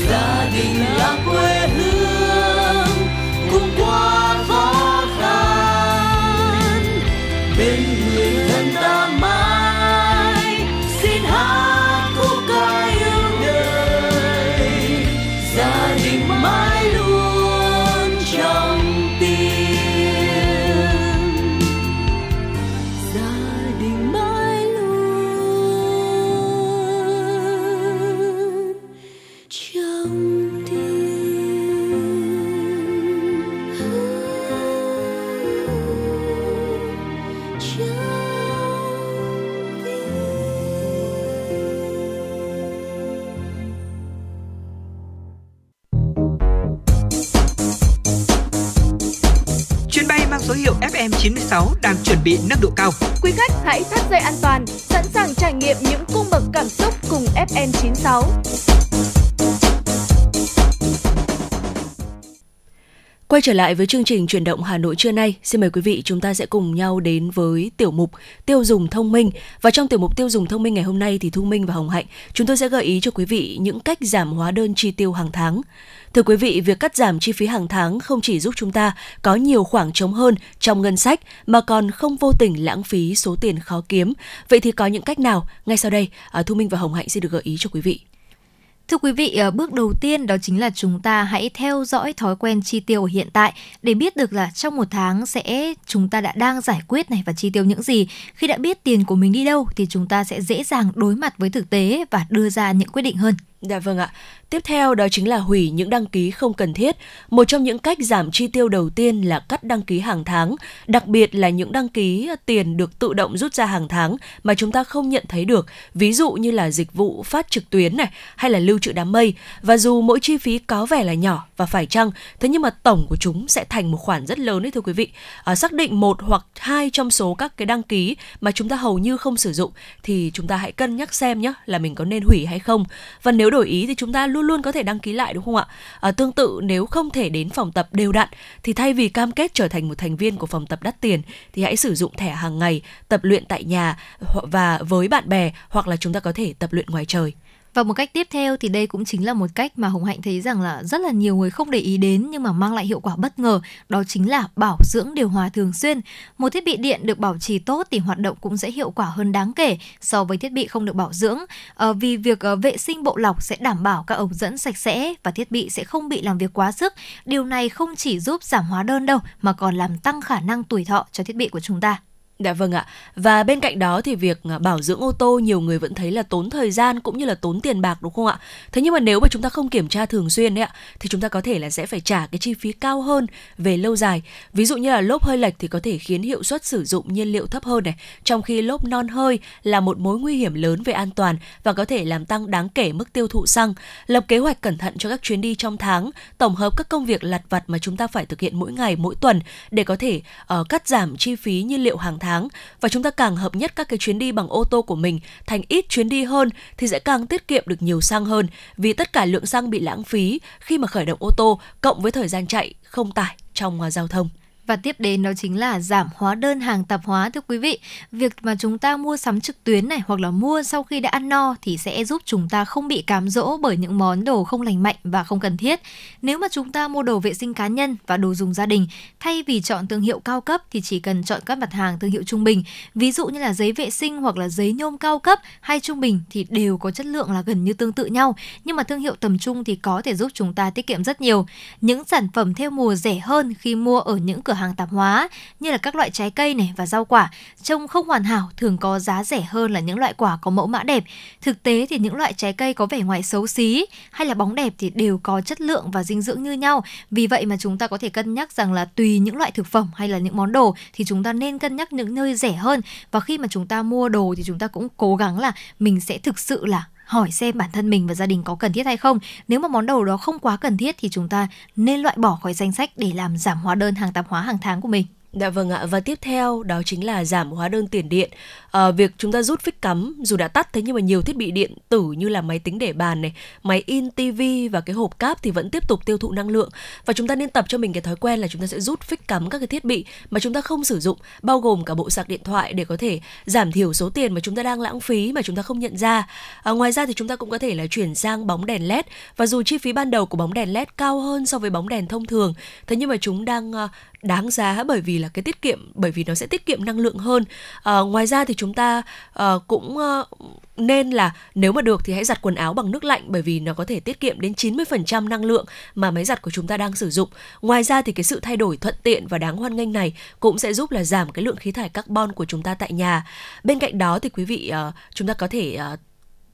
gia đình là quê hương cùng qua khó khăn, bên FM96 đang chuẩn bị nâng độ cao. Quý khách hãy thắt dây an toàn, sẵn sàng trải nghiệm những cung bậc cảm xúc cùng FM96. Quay trở lại với chương trình Chuyển động Hà Nội trưa nay, xin mời quý vị chúng ta sẽ cùng nhau đến với tiểu mục Tiêu dùng thông minh. Và trong tiểu mục Tiêu dùng thông minh ngày hôm nay thì Thu Minh và Hồng Hạnh, chúng tôi sẽ gợi ý cho quý vị những cách giảm hóa đơn chi tiêu hàng tháng. Thưa quý vị, việc cắt giảm chi phí hàng tháng không chỉ giúp chúng ta có nhiều khoảng trống hơn trong ngân sách mà còn không vô tình lãng phí số tiền khó kiếm. Vậy thì có những cách nào? Ngay sau đây, Thu Minh và Hồng Hạnh sẽ được gợi ý cho quý vị. Thưa quý vị, bước đầu tiên đó chính là chúng ta hãy theo dõi thói quen chi tiêu hiện tại để biết được là trong một tháng sẽ chúng ta đã đang giải quyết này và chi tiêu những gì. Khi đã biết tiền của mình đi đâu thì chúng ta sẽ dễ dàng đối mặt với thực tế và đưa ra những quyết định hơn. Dạ vâng ạ. Tiếp theo đó chính là hủy những đăng ký không cần thiết. Một trong những cách giảm chi tiêu đầu tiên là cắt đăng ký hàng tháng, đặc biệt là những đăng ký tiền được tự động rút ra hàng tháng mà chúng ta không nhận thấy được, ví dụ như là dịch vụ phát trực tuyến này hay là lưu trữ đám mây. Và dù mỗi chi phí có vẻ là nhỏ và phải chăng, thế nhưng mà tổng của chúng sẽ thành một khoản rất lớn đấy thưa quý vị. Xác định một hoặc hai trong số các cái đăng ký mà chúng ta hầu như không sử dụng thì chúng ta hãy cân nhắc xem nhé là mình có nên hủy hay không. Và nếu đổi ý thì chúng ta luôn luôn có thể đăng ký lại đúng không ạ? Tương tự nếu không thể đến phòng tập đều đặn thì thay vì cam kết trở thành một thành viên của phòng tập đắt tiền thì hãy sử dụng thẻ hàng ngày, tập luyện tại nhà và với bạn bè hoặc là chúng ta có thể tập luyện ngoài trời. Và một cách tiếp theo thì đây cũng chính là một cách mà Hồng Hạnh thấy rằng là rất là nhiều người không để ý đến nhưng mà mang lại hiệu quả bất ngờ, đó chính là bảo dưỡng điều hòa thường xuyên. Một thiết bị điện được bảo trì tốt thì hoạt động cũng sẽ hiệu quả hơn đáng kể so với thiết bị không được bảo dưỡng, vì việc vệ sinh bộ lọc sẽ đảm bảo các ống dẫn sạch sẽ và thiết bị sẽ không bị làm việc quá sức. Điều này không chỉ giúp giảm hóa đơn đâu mà còn làm tăng khả năng tuổi thọ cho thiết bị của chúng ta. Dạ vâng ạ. Và bên cạnh đó thì việc bảo dưỡng ô tô nhiều người vẫn thấy là tốn thời gian cũng như là tốn tiền bạc, đúng không ạ? Thế nhưng mà nếu mà chúng ta không kiểm tra thường xuyên ấy ạ, thì chúng ta có thể là sẽ phải trả cái chi phí cao hơn về lâu dài. Ví dụ như là lốp hơi lệch thì có thể khiến hiệu suất sử dụng nhiên liệu thấp hơn này, trong khi lốp non hơi là một mối nguy hiểm lớn về an toàn và có thể làm tăng đáng kể mức tiêu thụ xăng. Lập kế hoạch cẩn thận cho các chuyến đi trong tháng, tổng hợp các công việc lặt vặt mà chúng ta phải thực hiện mỗi ngày, mỗi tuần để có thể cắt giảm chi phí nhiên liệu hàng tháng. Và chúng ta càng hợp nhất các cái chuyến đi bằng ô tô của mình thành ít chuyến đi hơn thì sẽ càng tiết kiệm được nhiều xăng hơn, vì tất cả lượng xăng bị lãng phí khi mà khởi động ô tô cộng với thời gian chạy không tải trong giao thông. Và tiếp đến đó chính là giảm hóa đơn hàng tạp hóa, thưa quý vị. Việc mà chúng ta mua sắm trực tuyến này hoặc là mua sau khi đã ăn no thì sẽ giúp chúng ta không bị cám dỗ bởi những món đồ không lành mạnh và không cần thiết. Nếu mà chúng ta mua đồ vệ sinh cá nhân và đồ dùng gia đình, thay vì chọn thương hiệu cao cấp thì chỉ cần chọn các mặt hàng thương hiệu trung bình. Ví dụ như là giấy vệ sinh hoặc là giấy nhôm cao cấp hay trung bình thì đều có chất lượng là gần như tương tự nhau. Nhưng mà thương hiệu tầm trung thì có thể giúp chúng ta tiết kiệm rất nhiều. Những sản phẩm theo mùa rẻ hơn khi mua ở những cửa hàng tạp hóa, như là các loại trái cây này và rau quả trông không hoàn hảo thường có giá rẻ hơn là những loại quả có mẫu mã đẹp. Thực tế thì những loại trái cây có vẻ ngoài xấu xí hay là bóng đẹp thì đều có chất lượng và dinh dưỡng như nhau. Vì vậy mà chúng ta có thể cân nhắc rằng là tùy những loại thực phẩm hay là những món đồ thì chúng ta nên cân nhắc những nơi rẻ hơn. Và khi mà chúng ta mua đồ thì chúng ta cũng cố gắng là mình sẽ thực sự là hỏi xem bản thân mình và gia đình có cần thiết hay không. Nếu mà món đồ đó không quá cần thiết thì chúng ta nên loại bỏ khỏi danh sách để làm giảm hóa đơn hàng tạp hóa hàng tháng của mình. Dạ vâng ạ, và tiếp theo đó chính là giảm hóa đơn tiền điện. Việc chúng ta rút phích cắm dù đã tắt, thế nhưng mà nhiều thiết bị điện tử như là máy tính để bàn này, máy in, tivi và cái hộp cáp thì vẫn tiếp tục tiêu thụ năng lượng. Và chúng ta nên tập cho mình cái thói quen là chúng ta sẽ rút phích cắm các cái thiết bị mà chúng ta không sử dụng, bao gồm cả bộ sạc điện thoại, để có thể giảm thiểu số tiền mà chúng ta đang lãng phí mà chúng ta không nhận ra. Ngoài ra thì chúng ta cũng có thể là chuyển sang bóng đèn LED, và dù chi phí ban đầu của bóng đèn LED cao hơn so với bóng đèn thông thường, thế nhưng mà chúng đang đáng giá bởi vì là cái tiết kiệm, bởi vì nó sẽ tiết kiệm năng lượng hơn. Ngoài ra thì chúng ta cũng nên là nếu mà được thì hãy giặt quần áo bằng nước lạnh, bởi vì nó có thể tiết kiệm đến 90% năng lượng mà máy giặt của chúng ta đang sử dụng. Ngoài ra thì cái sự thay đổi thuận tiện và đáng hoan nghênh này cũng sẽ giúp là giảm cái lượng khí thải carbon của chúng ta tại nhà. Bên cạnh đó thì quý vị, chúng ta có thể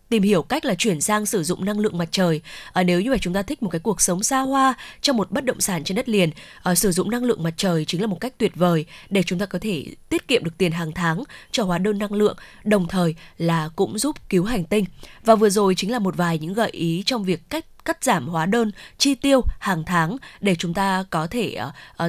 tìm hiểu cách là chuyển sang sử dụng năng lượng mặt trời. Nếu như mà chúng ta thích một cái cuộc sống xa hoa trong một bất động sản trên đất liền, sử dụng năng lượng mặt trời chính là một cách tuyệt vời để chúng ta có thể tiết kiệm được tiền hàng tháng cho hóa đơn năng lượng, đồng thời là cũng giúp cứu hành tinh. Và vừa rồi chính là một vài những gợi ý trong việc cách cắt giảm hóa đơn chi tiêu hàng tháng để chúng ta có thể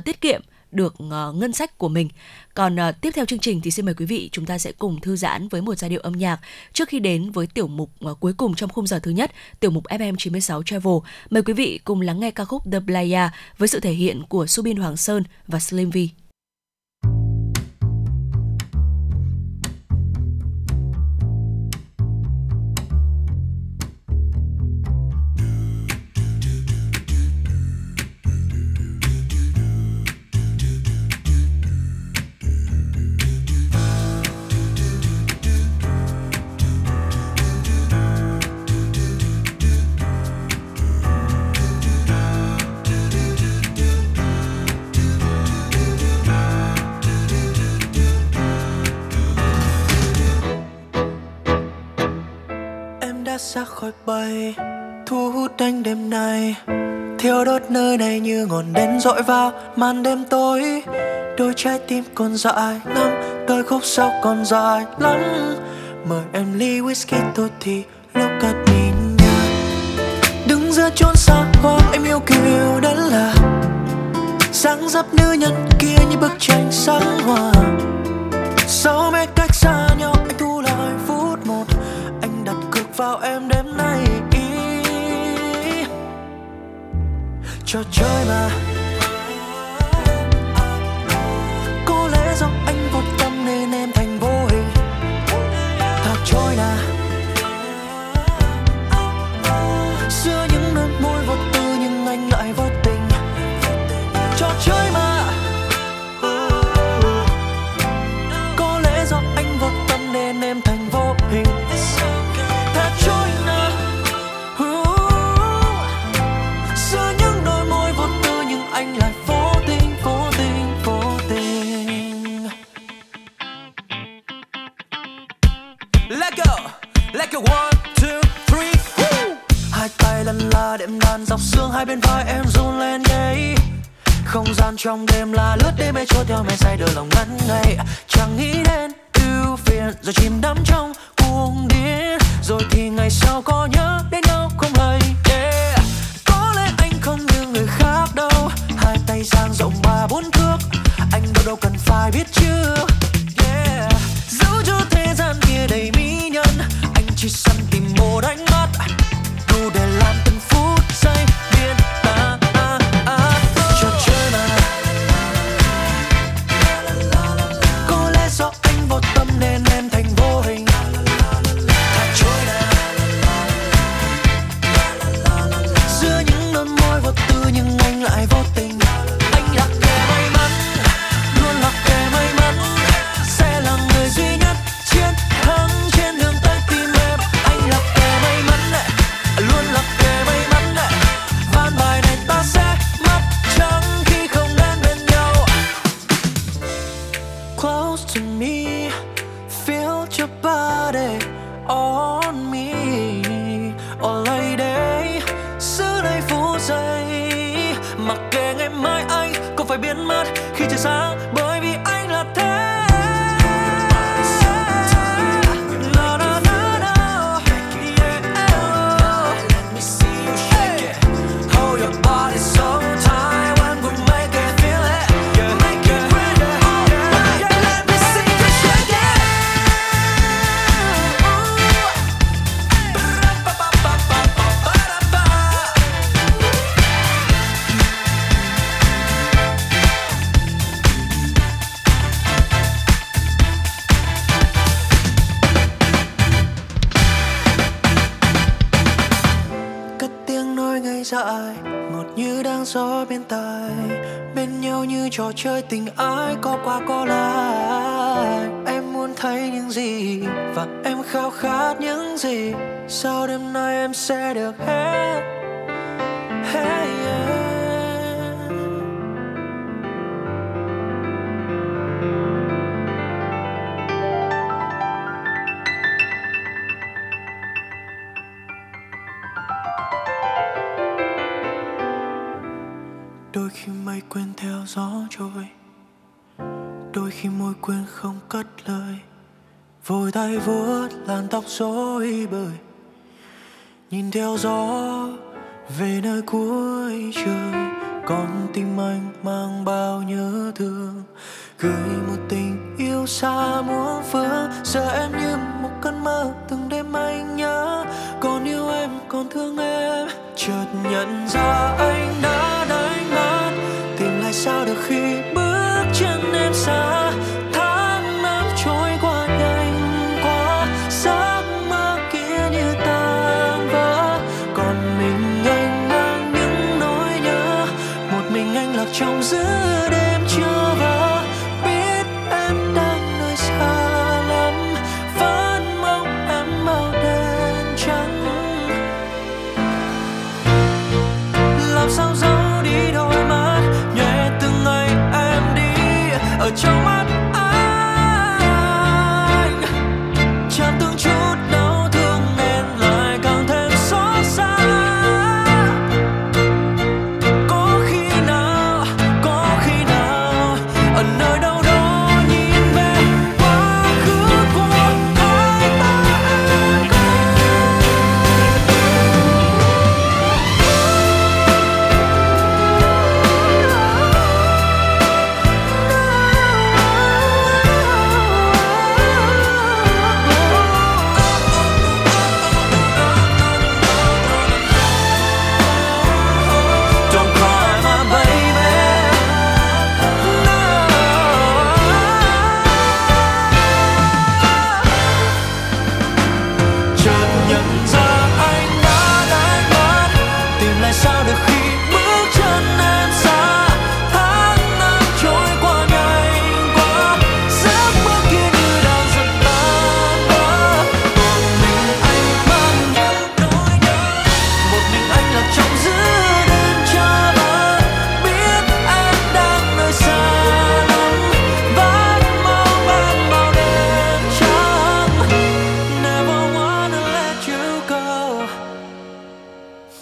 tiết kiệm được ngân sách của mình. Còn tiếp theo chương trình thì xin mời quý vị chúng ta sẽ cùng thư giãn với một giai điệu âm nhạc trước khi đến với tiểu mục cuối cùng trong khung giờ thứ nhất, tiểu mục FM96 Travel. Mời quý vị cùng lắng nghe ca khúc The Playa với sự thể hiện của Subin Hoàng Sơn và Slim V. Xa khói bay thu hút anh đêm nay, thiêu đốt nơi này như ngọn đèn dội vào màn đêm tối. Đôi trái tim còn dại lắm, cơn khúc sao còn dài lắm. Mời em ly whisky thôi thì lúc cất nhìn nhà. Đứng giữa chốn xa hoa em yêu kiều đã là sáng dấp nữ nhân kia như bức tranh sáng hoa. 6 mét cách xa nhau anh thu lại phút một. Vào em đêm nay ý. Trò chơi mà có lẽ do anh vô tâm nên em thành vô hình. Thả trôi là giữa những nụ môi vô tư nhưng anh lại vô tình. Trò chơi mà có lẽ do anh vô tâm nên em thành vô hình. Giữa những đôi môi vô tư nhưng ta đệm đàn dọc xương hai bên vai em run lên đây. Không gian trong đêm là lướt đêm mê trôi theo mê say đời lòng ngắn ngây. Chẳng nghĩ đến ưu phiền rồi chìm đắm trong cuộc điên. Rồi thì ngày sau có nhớ đến đâu không hay. Có lẽ anh không như người khác đâu. Hai tay dang rộng 3-4 thước. Anh đâu cần phải biết chưa. Dẫu cho thế gian kia đầy mỹ nhân, anh chỉ săn tìm một ánh mắt đủ để làm từng phút giây điên ta. Có lẽ do anh vô tâm nên em thành vô hình. Thả trôi nào. Giữa những đôi môi vô tư nhưng anh lại vô tình. Anh là kẻ may mắn, luôn là kẻ may mắn, sẽ là người duy nhất chiến thắng trên đường tới tim em. Anh là kẻ may mắn, luôn là kẻ may mắn. Ván bài này ta sẽ mất trắng khi không đến bên nhau. Close to me, feel your body on me. Oh lady, giữ lấy phút giây, mặc kệ ngày mai anh có phải biến mất khi trời sáng, bởi vì anh là thế. Ngọt như đang gió bên tai, bên nhau như trò chơi tình ái có qua có lại. Em muốn thấy những gì và em khao khát những gì, sau đêm nay em sẽ được hết. Hey yeah. Đôi khi mây quên theo gió trôi, đôi khi môi quên không cất lời, vội tay vuốt làn tóc rối bời, nhìn theo gió về nơi cuối trời. Con tim anh mang bao nhớ thương, gửi một tình yêu xa muôn phương. Giờ em như một cơn mơ từng đêm anh nhớ, còn yêu em còn thương em. Chợt nhận ra anh đã đánh mất, tìm lại sao được khi bước chân em xa. Tháng năm trôi qua nhanh quá, giấc mơ kia như tan vỡ. Còn mình anh mang những nỗi nhớ, một mình anh lạc trong giữa đêm chưa vỡ. Biết em đang nơi xa lắm, vẫn mong em màu đen trắng. Làm sao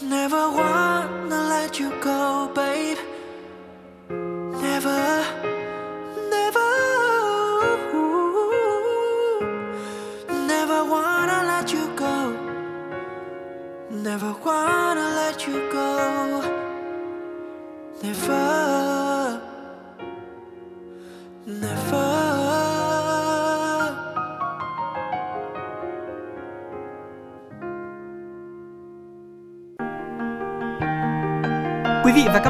Never wanna let you go, babe. Never, never, never wanna let you go. Never wanna let you go. Never, never. Quý vị và các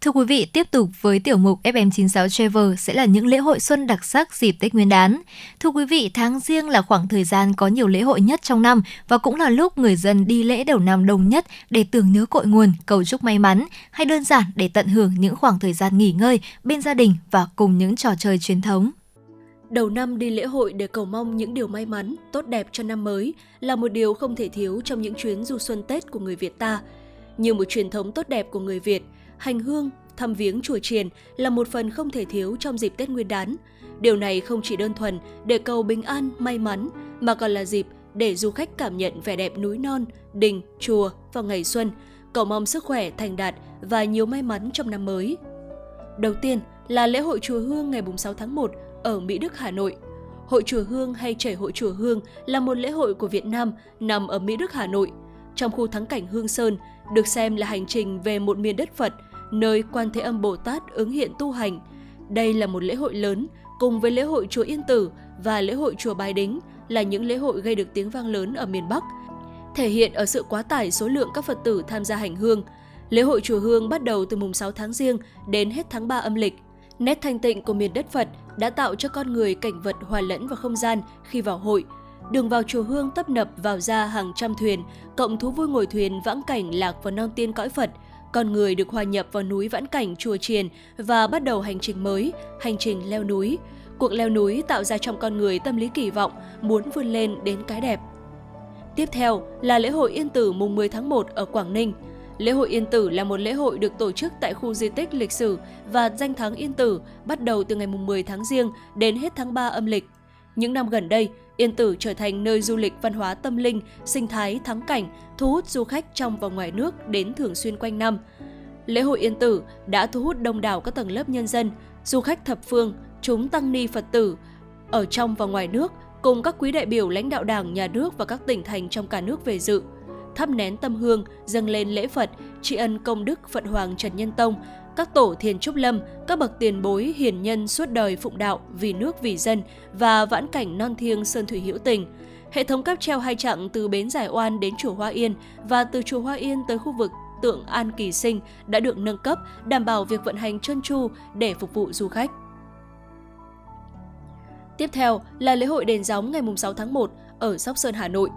Thưa quý vị, tiếp tục với tiểu mục FM96 Travel sẽ là những lễ hội xuân đặc sắc dịp Tết Nguyên đán. Thưa quý vị, tháng Giêng là khoảng thời gian có nhiều lễ hội nhất trong năm và cũng là lúc người dân đi lễ đầu năm đông nhất để tưởng nhớ cội nguồn, cầu chúc may mắn hay đơn giản để tận hưởng những khoảng thời gian nghỉ ngơi bên gia đình và cùng những trò chơi truyền thống. Đầu năm đi lễ hội để cầu mong những điều may mắn, tốt đẹp cho năm mới là một điều không thể thiếu trong những chuyến du xuân Tết của người Việt ta. Như một truyền thống tốt đẹp của người Việt, hành hương, thăm viếng chùa chiền là một phần không thể thiếu trong dịp Tết Nguyên đán. Điều này không chỉ đơn thuần để cầu bình an, may mắn, mà còn là dịp để du khách cảm nhận vẻ đẹp núi non, đình, chùa vào ngày xuân, cầu mong sức khỏe, thành đạt và nhiều may mắn trong năm mới. Đầu tiên là lễ hội chùa Hương ngày 6 tháng 1 ở Mỹ Đức, Hà Nội. Hội chùa Hương hay chảy hội chùa Hương là một lễ hội của Việt Nam nằm ở Mỹ Đức, Hà Nội. Trong khu thắng cảnh Hương Sơn, được xem là hành trình về một miền đất Phật, nơi Quan Thế Âm Bồ Tát ứng hiện tu hành. Đây là một lễ hội lớn, cùng với lễ hội chùa Yên Tử và lễ hội chùa Bái Đính là những lễ hội gây được tiếng vang lớn ở miền Bắc, thể hiện ở sự quá tải số lượng các Phật tử tham gia hành hương. Lễ hội chùa Hương bắt đầu từ mùng 6 tháng Giêng đến hết tháng 3 âm lịch. Nét thanh tịnh của miền đất Phật đã tạo cho con người cảnh vật hòa lẫn vào không gian khi vào hội. Đường vào chùa Hương tấp nập vào ra hàng trăm thuyền, cộng thú vui ngồi thuyền vãng cảnh lạc vào non tiên cõi Phật. Con người được hòa nhập vào núi vãn cảnh chùa chiền và bắt đầu hành trình mới, hành trình leo núi. Cuộc leo núi tạo ra trong con người tâm lý kỳ vọng, muốn vươn lên đến cái đẹp. Tiếp theo là lễ hội Yên Tử mùng 10 tháng 1 ở Quảng Ninh. Lễ hội Yên Tử là một lễ hội được tổ chức tại khu di tích lịch sử và danh thắng Yên Tử, bắt đầu từ ngày mùng 10 tháng Giêng đến hết tháng 3 âm lịch. Những năm gần đây, Yên Tử trở thành nơi du lịch văn hóa tâm linh, sinh thái, thắng cảnh, thu hút du khách trong và ngoài nước đến thường xuyên quanh năm. Lễ hội Yên Tử đã thu hút đông đảo các tầng lớp nhân dân, du khách thập phương, chúng tăng ni Phật tử ở trong và ngoài nước cùng các quý đại biểu lãnh đạo Đảng, Nhà nước và các tỉnh thành trong cả nước về dự, thắp nén tâm hương, dâng lên lễ Phật, tri ân công đức Phật Hoàng Trần Nhân Tông, các tổ Thiền Trúc Lâm, các bậc tiền bối hiền nhân suốt đời phụng đạo vì nước vì dân và vãn cảnh non thiêng sơn thủy hữu tình. Hệ thống cáp treo hai chặng từ bến Giải Oan đến chùa Hoa Yên và từ chùa Hoa Yên tới khu vực tượng An Kỳ Sinh đã được nâng cấp, đảm bảo việc vận hành trơn tru để phục vụ du khách. Tiếp theo là lễ hội đền gióng ngày 6 tháng 1 ở Sóc Sơn, Hà Nội.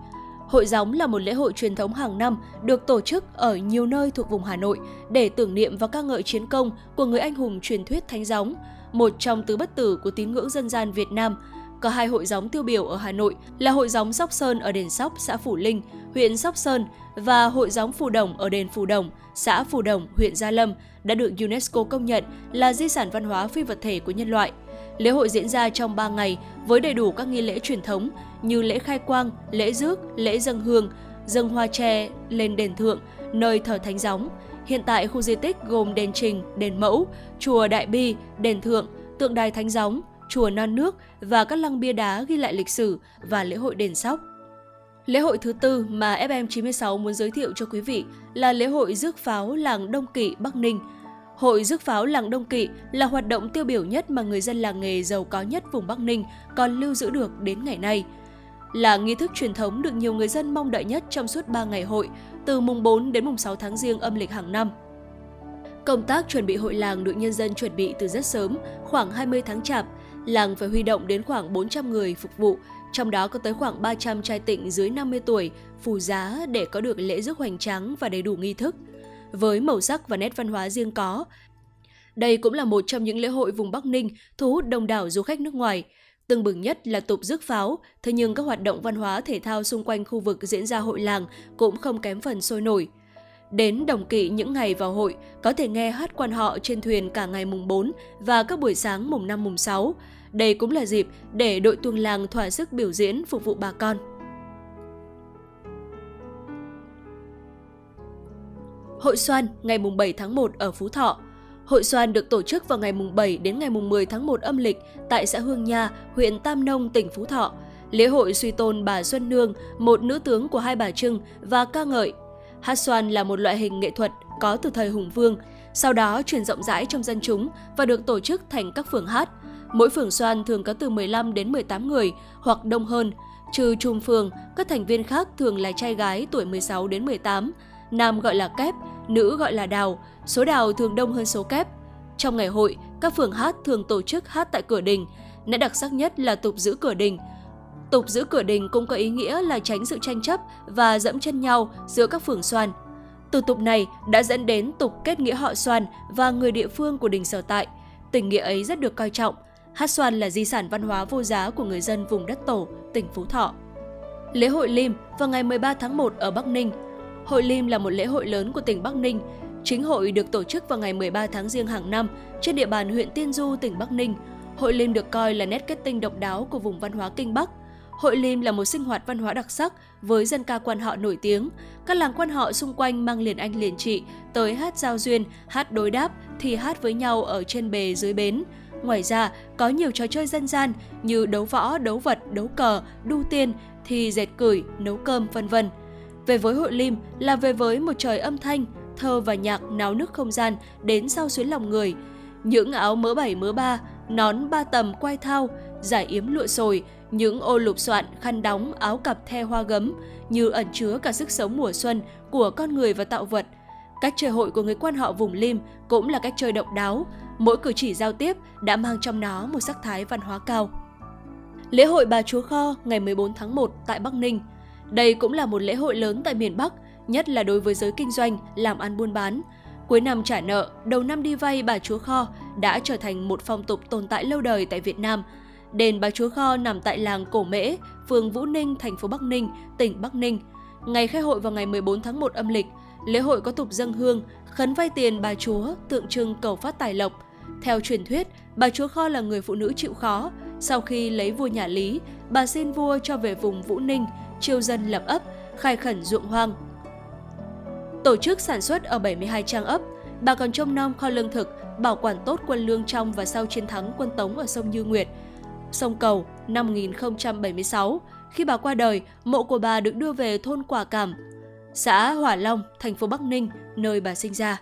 Hội gióng là một lễ hội truyền thống hàng năm được tổ chức ở nhiều nơi thuộc vùng Hà Nội để tưởng niệm và ca ngợi chiến công của người anh hùng truyền thuyết Thánh Gióng, một trong tứ bất tử của tín ngưỡng dân gian Việt Nam. Có hai hội gióng tiêu biểu ở Hà Nội là hội gióng Sóc Sơn ở đền Sóc, xã Phủ Linh, huyện Sóc Sơn và hội gióng Phù Đồng ở đền Phù Đồng, xã Phù Đồng, huyện Gia Lâm đã được UNESCO công nhận là di sản văn hóa phi vật thể của nhân loại. Lễ hội diễn ra trong 3 ngày với đầy đủ các nghi lễ truyền thống như lễ khai quang, lễ rước, lễ dâng hương, dâng hoa tre lên đền thượng, nơi thờ Thánh Gióng. Hiện tại, khu di tích gồm đền Trình, đền Mẫu, chùa Đại Bi, đền Thượng, tượng đài Thánh Gióng, chùa Non Nước và các lăng bia đá ghi lại lịch sử và lễ hội đền Sóc. Lễ hội thứ tư mà FM96 muốn giới thiệu cho quý vị là lễ hội rước pháo làng Đông Kỵ, Bắc Ninh. Hội rước pháo làng Đông Kỵ là hoạt động tiêu biểu nhất mà người dân làng nghề giàu có nhất vùng Bắc Ninh còn lưu giữ được đến ngày nay. Là nghi thức truyền thống được nhiều người dân mong đợi nhất trong suốt 3 ngày hội, từ mùng 4 đến mùng 6 tháng Giêng âm lịch hàng năm. Công tác chuẩn bị hội làng được nhân dân chuẩn bị từ rất sớm, khoảng 20 tháng Chạp. Làng phải huy động đến khoảng 400 người phục vụ, trong đó có tới khoảng 300 trai tịnh dưới 50 tuổi, phù giá để có được lễ rước hoành tráng và đầy đủ nghi thức. Với màu sắc và nét văn hóa riêng có, Đây cũng là một trong những lễ hội vùng Bắc Ninh thu hút đông đảo du khách nước ngoài. Tương bừng nhất là tục rước pháo, thế nhưng các hoạt động văn hóa thể thao xung quanh khu vực diễn ra hội làng cũng không kém phần sôi nổi. Đến Đồng Kỵ những ngày vào hội, có thể nghe hát quan họ trên thuyền cả ngày mùng 4 và các buổi sáng mùng 5 mùng 6. Đây cũng là dịp để đội tuồng làng thỏa sức biểu diễn phục vụ bà con. Hội Xoan ngày mùng 7 tháng 1 ở Phú Thọ. Hội Xoan được tổ chức vào ngày mùng 7 đến ngày mùng 10 tháng 1 âm lịch tại xã Hương Nha, huyện Tam Nông, tỉnh Phú Thọ. Lễ hội suy tôn bà Xuân Nương, một nữ tướng của Hai Bà Trưng và ca ngợi. Hát xoan là một loại hình nghệ thuật có từ thời Hùng Vương, sau đó truyền rộng rãi trong dân chúng và được tổ chức thành các phường hát. Mỗi phường xoan thường có từ 15 đến 18 người hoặc đông hơn. Trừ chùm phường, các thành viên khác thường là trai gái tuổi 16 đến 18, nam gọi là kép, nữ gọi là đào, số đào thường đông hơn số kép. Trong ngày hội, các phường hát thường tổ chức hát tại cửa đình. Nét đặc sắc nhất là tục giữ cửa đình. Tục giữ cửa đình cũng có ý nghĩa là tránh sự tranh chấp và dẫm chân nhau giữa các phường xoan. Từ tục này đã dẫn đến tục kết nghĩa họ xoan và người địa phương của đình sở tại. Tình nghĩa ấy rất được coi trọng. Hát xoan là di sản văn hóa vô giá của người dân vùng đất tổ, tỉnh Phú Thọ. Lễ hội Lim vào ngày 13 tháng 1 ở Bắc Ninh. Hội Lim là một lễ hội lớn của tỉnh Bắc Ninh. Chính hội được tổ chức vào ngày 13 tháng Giêng hàng năm trên địa bàn huyện Tiên Du, tỉnh Bắc Ninh. Hội Lim được coi là nét kết tinh độc đáo của vùng văn hóa Kinh Bắc. Hội Lim là một sinh hoạt văn hóa đặc sắc với dân ca quan họ nổi tiếng. Các làng quan họ xung quanh mang liền anh liền chị tới hát giao duyên, hát đối đáp, thì hát với nhau ở trên bề dưới bến. Ngoài ra, có nhiều trò chơi dân gian như đấu võ, đấu vật, đấu cờ, đu tiên, thì dệt cửi, nấu cơm, vân vân. Về với hội Lim là về với một trời âm thanh, thơ và nhạc náo nức không gian đến sao xuyến lòng người. Những áo mớ bảy mớ ba, nón ba tầm quai thao, giải yếm lụa sồi, những ô lục soạn, khăn đóng, áo cặp the hoa gấm như ẩn chứa cả sức sống mùa xuân của con người và tạo vật. Cách chơi hội của người quan họ vùng Lim cũng là cách chơi độc đáo, mỗi cử chỉ giao tiếp đã mang trong nó một sắc thái văn hóa cao. Lễ hội Bà Chúa Kho ngày 14 tháng 1 tại Bắc Ninh. Đây cũng là một lễ hội lớn tại miền Bắc, nhất là đối với giới kinh doanh, làm ăn buôn bán. Cuối năm trả nợ, đầu năm đi vay Bà Chúa Kho đã trở thành một phong tục tồn tại lâu đời tại Việt Nam. Đền Bà Chúa Kho nằm tại làng Cổ Mễ, phường Vũ Ninh, thành phố Bắc Ninh, tỉnh Bắc Ninh. Ngày khai hội vào ngày 14 tháng 1 âm lịch, lễ hội có tục dâng hương, khấn vay tiền Bà Chúa, tượng trưng cầu phát tài lộc. Theo truyền thuyết, Bà Chúa Kho là người phụ nữ chịu khó. Sau khi lấy vua nhà Lý, bà xin vua cho về vùng Vũ Ninh, chiêu dân lập ấp, khai khẩn ruộng hoang. Tổ chức sản xuất ở 72 trang ấp, bà còn trông nom kho lương thực, bảo quản tốt quân lương trong và sau chiến thắng quân Tống ở sông Như Nguyệt, sông Cầu năm 1076. Khi bà qua đời, mộ của bà được đưa về thôn Quả Cảm, xã Hỏa Long, thành phố Bắc Ninh, nơi bà sinh ra.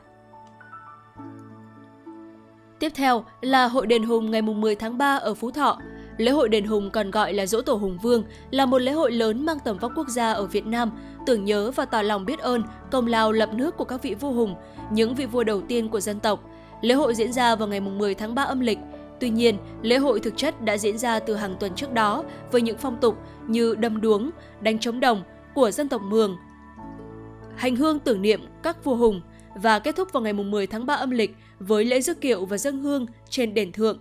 Tiếp theo là Hội Đền Hùng ngày 10 tháng 3 ở Phú Thọ. Lễ hội Đền Hùng còn gọi là Dỗ Tổ Hùng Vương là một lễ hội lớn mang tầm vóc quốc gia ở Việt Nam, tưởng nhớ và tỏ lòng biết ơn công lao lập nước của các vị vua hùng, những vị vua đầu tiên của dân tộc. Lễ hội diễn ra vào ngày 10 tháng 3 âm lịch. Tuy nhiên, lễ hội thực chất đã diễn ra từ hàng tuần trước đó với những phong tục như đâm đuống, đánh trống đồng của dân tộc Mường, hành hương tưởng niệm các vua hùng và kết thúc vào ngày 10 tháng 3 âm lịch với lễ rước kiệu và dâng hương trên đền thượng.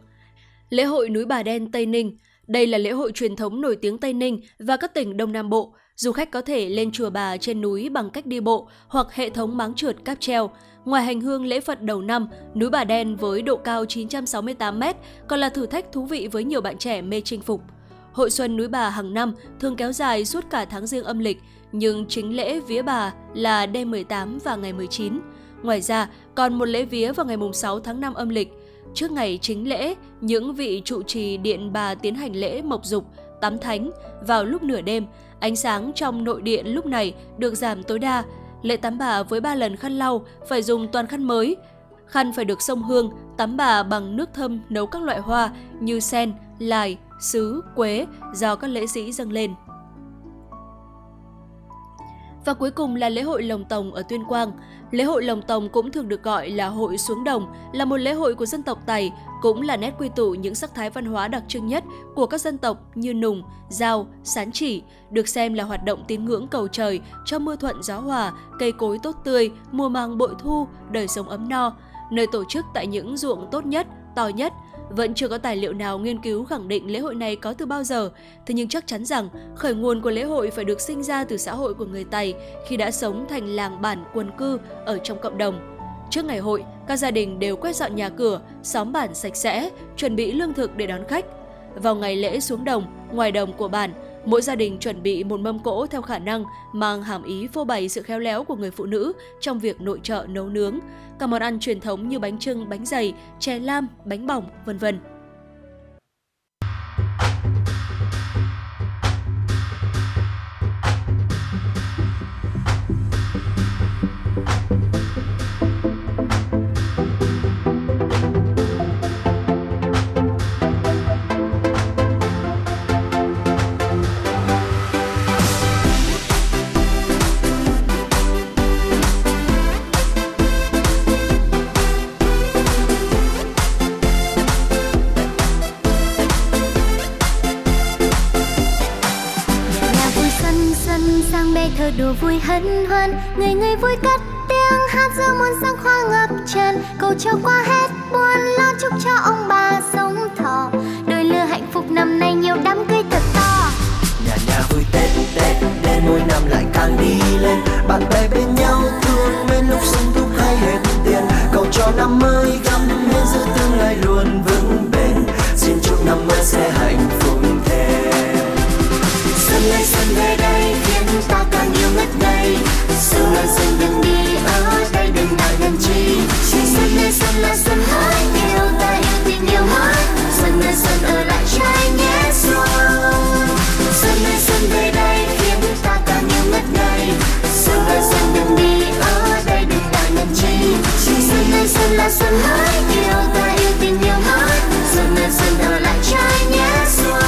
Lễ hội Núi Bà Đen Tây Ninh. Đây là lễ hội truyền thống nổi tiếng Tây Ninh và các tỉnh Đông Nam Bộ. Du khách có thể lên chùa Bà trên núi bằng cách đi bộ hoặc hệ thống máng trượt cáp treo. Ngoài hành hương lễ Phật đầu năm, núi Bà Đen với độ cao 968m còn là thử thách thú vị với nhiều bạn trẻ mê chinh phục. Hội xuân núi Bà hàng năm thường kéo dài suốt cả tháng Giêng âm lịch, nhưng chính lễ vía Bà là đêm 18 và ngày 19. Ngoài ra, còn một lễ vía vào ngày 6 tháng 5 âm lịch. Trước ngày chính lễ, những vị trụ trì điện Bà tiến hành lễ mộc dục, tắm thánh vào lúc nửa đêm. Ánh sáng trong nội điện lúc này được giảm tối đa. Lễ tắm Bà với 3 lần khăn lau, phải dùng toàn khăn mới. Khăn phải được xông hương, tắm Bà bằng nước thơm nấu các loại hoa như sen, lài, sứ, quế do các lễ sĩ dâng lên. Và cuối cùng là lễ hội Lồng Tồng ở Tuyên Quang. Lễ hội Lồng Tồng cũng thường được gọi là hội xuống đồng, là một lễ hội của dân tộc Tày, cũng là nét quy tụ những sắc thái văn hóa đặc trưng nhất của các dân tộc như Nùng, Dao, Sán Chỉ, được xem là hoạt động tín ngưỡng cầu trời cho mưa thuận gió hòa, cây cối tốt tươi, mùa màng bội thu, đời sống ấm no. nơi tổ chức tại những ruộng tốt nhất, to nhất. Vẫn chưa có tài liệu nào nghiên cứu khẳng định lễ hội này có từ bao giờ, thế nhưng chắc chắn rằng khởi nguồn của lễ hội phải được sinh ra từ xã hội của người Tày khi đã sống thành làng bản quần cư ở trong cộng đồng. Trước ngày hội, các gia đình đều quét dọn nhà cửa, xóm bản sạch sẽ, chuẩn bị lương thực để đón khách. Vào ngày lễ xuống đồng, ngoài đồng của bản, mỗi gia đình chuẩn bị một mâm cỗ theo khả năng, mang hàm ý phô bày sự khéo léo của người phụ nữ trong việc nội trợ nấu nướng. Các món ăn truyền thống như bánh chưng, bánh dày, chè lam, bánh bỏng, v.v. Đùa vui hân hoan, người người vui cất tiếng hát giữa muôn sắc hoa ngập tràn. Cầu cho qua hết buồn lo, chúc cho ông bà sống thọ. Đôi lứa hạnh phúc năm nay nhiều đám cưới thật to. Nhà nhà vui Tết Tết đến mỗi năm lại càng đi lên. Bạn bè bên nhau thương bên lúc sung túc hay hết tiền. Cầu cho năm mới gắn nên giữ tương lai luôn vững bền. Xin chúc năm mới sẽ hạnh phúc thêm. Xuân về đây khiến ta càng yêu ngất ngây. Xuân đừng đi ở đây đừng đợi làm chi. Xuân ơi xuân là xuân hỡi yêu ta yêu tình yêu hỡi. Xuân ở lại trái nhé xuân. Xuân ơi xuân về đây khiến ta càng yêu ngất ngây. Xuân đừng đi ở đây đừng đợi làm chi. Xuân ơi xuân là xuân hỡi yêu ta yêu tình yêu hỡi. Xuân ở lại trái nhé xuân.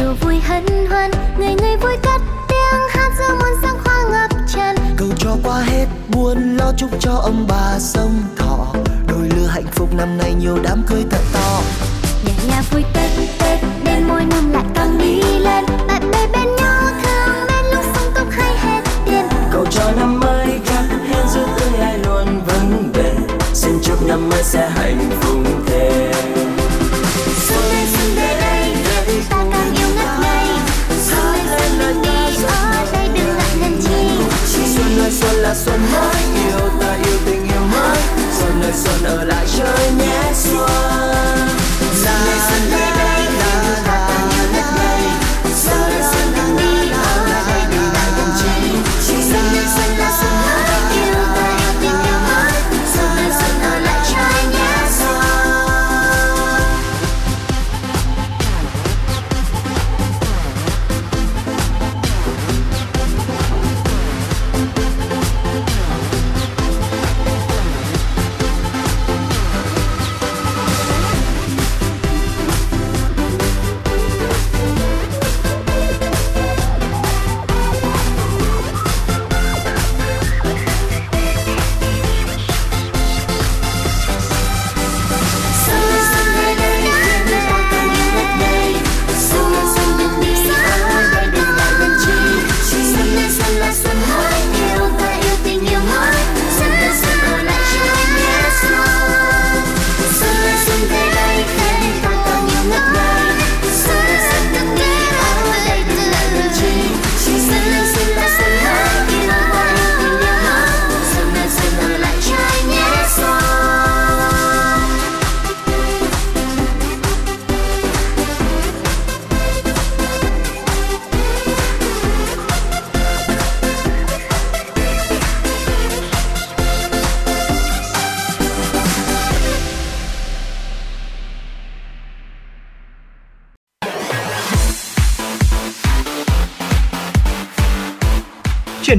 Đùa vui hân hoan, người người vui cất tiếng hát giữa muôn sắc hoa ngập tràn. Cầu cho qua hết buồn lo, chúc cho ông bà sống thọ. Đôi lứa hạnh phúc năm nay nhiều đám cưới thật to. Nhà nhà vui Tết Tết đến mỗi năm lại càng đi lên. Bạn bè bên nhau thương bên lúc sung túc hay hết tiền. Cầu cho năm mới gắn hẹn giữ tương lai luôn vững bền. Xin chúc năm mới sẽ hạnh phúc thêm. Xuân là xuân mới yêu ta yêu tình yêu mới. Xuân ơi xuân ở lại chơi nhé xuân. Xuân ơi xuân về đây đừng ta càng yêu ngất ngây. Xuân ơi xuân đang đi ở đây đừng ta gần chi. Xuân ơi xuân là xuân mới yêu ta yêu tình yêu mới. Xuân ơi xuân ở lại chơi nhé Chuyển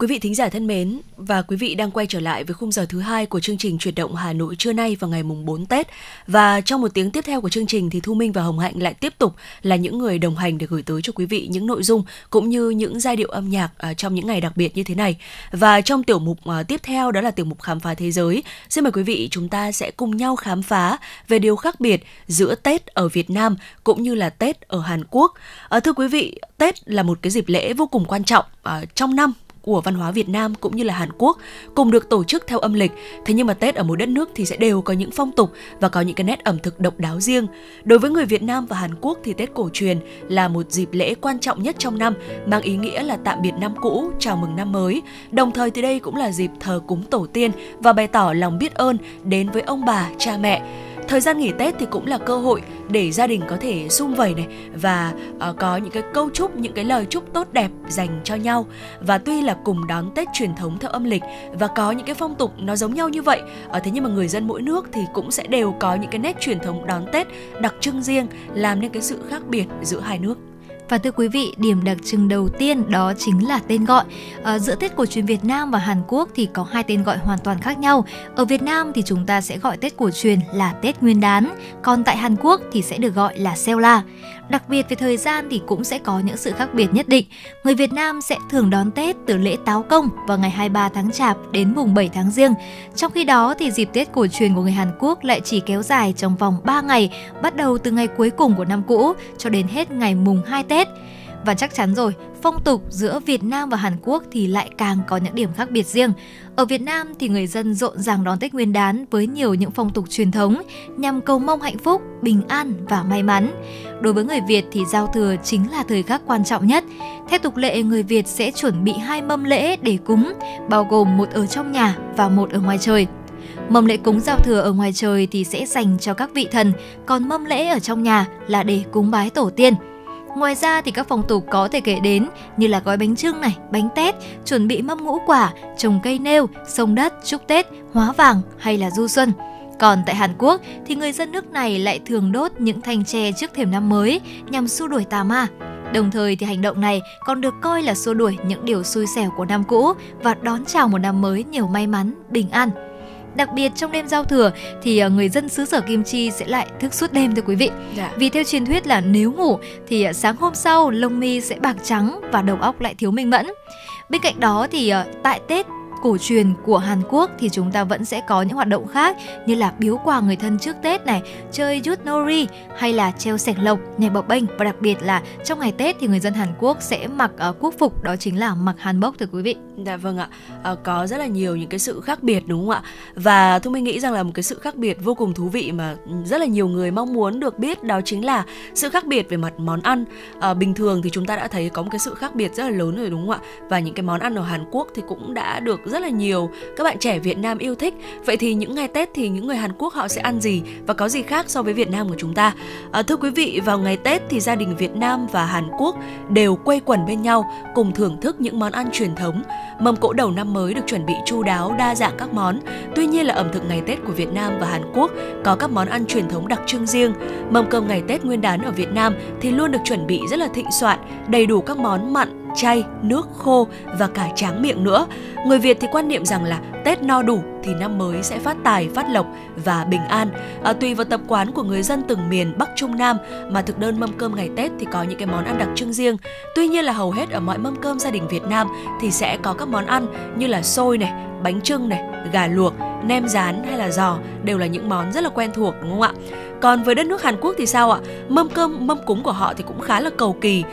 Quý vị thính giả thân mến, và quý vị đang quay trở lại với khung giờ thứ 2 của chương trình Chuyển động Hà Nội trưa nay vào ngày mùng 4 Tết. Và trong một tiếng tiếp theo của chương trình thì Thu Minh và Hồng Hạnh lại tiếp tục là những người đồng hành để gửi tới cho quý vị những nội dung cũng như những giai điệu âm nhạc trong những ngày đặc biệt như thế này. Và trong tiểu mục tiếp theo đó là tiểu mục Khám phá thế giới. Xin mời quý vị, chúng ta sẽ cùng nhau khám phá về điều khác biệt giữa Tết ở Việt Nam cũng như là Tết ở Hàn Quốc. Thưa quý vị, Tết là một cái dịp lễ vô cùng quan trọng trong năm của văn hóa Việt Nam cũng như là Hàn Quốc, cùng được tổ chức theo âm lịch. Thế nhưng mà Tết ở mỗi đất nước thì sẽ đều có những phong tục và có những cái nét ẩm thực độc đáo riêng. Đối với người Việt Nam và Hàn Quốc thì Tết cổ truyền là một dịp lễ quan trọng nhất trong năm, mang ý nghĩa là tạm biệt năm cũ, chào mừng năm mới. Đồng thời thì đây cũng là dịp thờ cúng tổ tiên và bày tỏ lòng biết ơn đến với ông bà, cha mẹ. Thời gian nghỉ Tết thì cũng là cơ hội để gia đình có thể sum vầy này và có những cái câu chúc, những cái lời chúc tốt đẹp dành cho nhau. Và tuy là cùng đón Tết truyền thống theo âm lịch và có những cái phong tục nó giống nhau như vậy, thế nhưng mà người dân mỗi nước thì cũng sẽ đều có những cái nét truyền thống đón Tết đặc trưng riêng, làm nên cái sự khác biệt giữa hai nước. Và thưa quý vị, điểm đặc trưng đầu tiên đó chính là tên gọi. Giữa Tết cổ truyền Việt Nam và Hàn Quốc thì có hai tên gọi hoàn toàn khác nhau. Ở Việt Nam thì chúng ta sẽ gọi Tết cổ truyền là Tết Nguyên đán, còn tại Hàn Quốc thì sẽ được gọi là Seolla. Đặc biệt về thời gian thì cũng sẽ có những sự khác biệt nhất định. Người Việt Nam sẽ thường đón Tết từ lễ Táo Công vào ngày 23 tháng Chạp đến mùng 7 tháng Giêng. Trong khi đó thì dịp Tết cổ truyền của người Hàn Quốc lại chỉ kéo dài trong vòng 3 ngày, bắt đầu từ ngày cuối cùng của năm cũ cho đến hết ngày mùng 2 Tết. Và chắc chắn rồi, phong tục giữa Việt Nam và Hàn Quốc thì lại càng có những điểm khác biệt riêng. Ở Việt Nam thì người dân rộn ràng đón Tết Nguyên đán với nhiều những phong tục truyền thống nhằm cầu mong hạnh phúc, bình an và may mắn. Đối với người Việt thì giao thừa chính là thời khắc quan trọng nhất. Theo tục lệ, người Việt sẽ chuẩn bị 2 mâm lễ để cúng, bao gồm một ở trong nhà và một ở ngoài trời. Mâm lễ cúng giao thừa ở ngoài trời thì sẽ dành cho các vị thần, còn mâm lễ ở trong nhà là để cúng bái tổ tiên. Ngoài ra thì các phong tục có thể kể đến như là gói bánh chưng này, bánh tét, chuẩn bị mâm ngũ quả, trồng cây nêu, xông đất, chúc Tết, hóa vàng hay là du xuân. Còn tại Hàn Quốc thì người dân nước này lại thường đốt những thanh tre trước thềm năm mới nhằm xua đuổi tà ma. Đồng thời thì hành động này còn được coi là xua đuổi những điều xui xẻo của năm cũ và đón chào một năm mới nhiều may mắn, bình an. Đặc biệt trong đêm giao thừa thì người dân xứ sở Kim Chi sẽ lại thức suốt đêm thưa quý vị. Vì theo truyền thuyết là nếu ngủ thì sáng hôm sau lông mi sẽ bạc trắng và đầu óc lại thiếu minh mẫn. Bên cạnh đó thì tại Tết cổ truyền của Hàn Quốc thì chúng ta vẫn sẽ có những hoạt động khác như là biếu quà người thân trước Tết này, chơi yutnori hay là treo sẻng lộc, nhảy bập bênh. Và đặc biệt là trong ngày Tết thì người dân Hàn Quốc sẽ mặc quốc phục, đó chính là mặc hanbok thưa quý vị. Dạ vâng ạ, có rất là nhiều những cái sự khác biệt đúng không ạ? Và tôi nghĩ rằng là một cái sự khác biệt vô cùng thú vị mà rất là nhiều người mong muốn được biết, đó chính là sự khác biệt về mặt món ăn. Bình thường thì chúng ta đã thấy có một cái sự khác biệt rất là lớn rồi đúng không ạ? Và những cái món ăn ở Hàn Quốc thì cũng đã được rất là nhiều các bạn trẻ Việt Nam yêu thích. Vậy thì những ngày Tết thì những người Hàn Quốc họ sẽ ăn gì và có gì khác so với Việt Nam của chúng ta? Thưa quý vị, vào ngày Tết thì gia đình Việt Nam và Hàn Quốc đều quây quần bên nhau cùng thưởng thức những món ăn truyền thống. Mâm cỗ đầu năm mới được chuẩn bị chu đáo, đa dạng các món. Tuy nhiên là ẩm thực ngày Tết của Việt Nam và Hàn Quốc có các món ăn truyền thống đặc trưng riêng. Mâm cơm ngày Tết Nguyên đán ở Việt Nam thì luôn được chuẩn bị rất là thịnh soạn, đầy đủ các món mặn, chay, nước khô và cả tráng miệng nữa. Người Việt thì quan niệm rằng là Tết no đủ thì năm mới sẽ phát tài, phát lộc và bình an. Tùy vào tập quán của người dân từng miền Bắc Trung Nam mà thực đơn mâm cơm ngày Tết thì có những cái món ăn đặc trưng riêng. Tuy nhiên là hầu hết ở mọi mâm cơm gia đình Việt Nam thì sẽ có các món ăn như là xôi này, bánh chưng này, gà luộc, nem rán hay là giò, đều là những món rất là quen thuộc đúng không ạ? Còn với đất nước Hàn Quốc thì sao ạ? Mâm cơm, mâm cúng của họ thì cũng khá là cầu kỳ.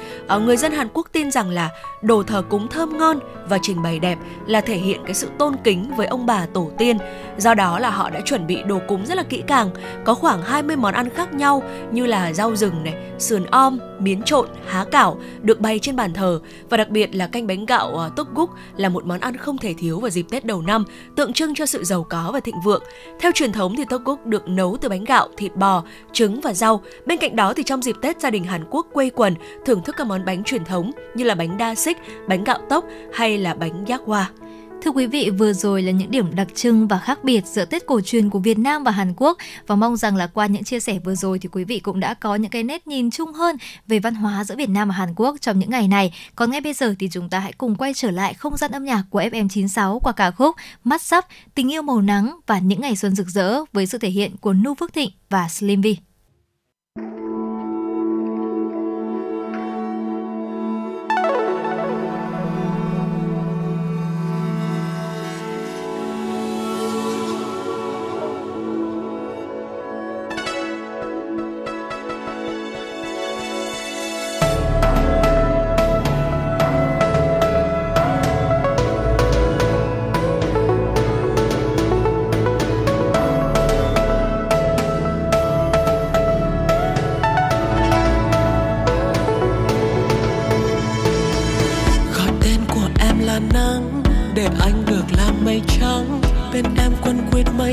Người dân Hàn Quốc tin rằng là đồ thờ cúng thơm ngon và trình bày đẹp là thể hiện cái sự tôn kính với ông bà tổ tiên. Do đó là họ đã chuẩn bị đồ cúng rất là kỹ càng, có khoảng 20 món ăn khác nhau như là rau rừng này, sườn om, miến trộn, há cảo được bày trên bàn thờ. Và đặc biệt là canh bánh gạo tteokguk là một món ăn không thể thiếu vào dịp Tết đầu năm, tượng trưng cho sự giàu có và thịnh vượng. Theo truyền thống thì tteokguk được nấu từ bánh gạo, thịt bò, trứng và rau. Bên cạnh đó thì trong dịp Tết, gia đình Hàn Quốc quây quần thưởng thức các món bánh truyền thống như là bánh đa xích, bánh gạo tốc hay là bánh yakwa. Thưa quý vị, vừa rồi là những điểm đặc trưng và khác biệt giữa Tết cổ truyền của Việt Nam và Hàn Quốc, và mong rằng là qua những chia sẻ vừa rồi thì quý vị cũng đã có những cái nét nhìn chung hơn về văn hóa giữa Việt Nam và Hàn Quốc trong những ngày này. Còn ngay bây giờ thì chúng ta hãy cùng quay trở lại không gian âm nhạc của FM96 qua ca khúc Mắt Sắp, Tình Yêu Màu Nắng và Những Ngày Xuân Rực Rỡ với sự thể hiện của Nu Phước Thịnh và Slim V.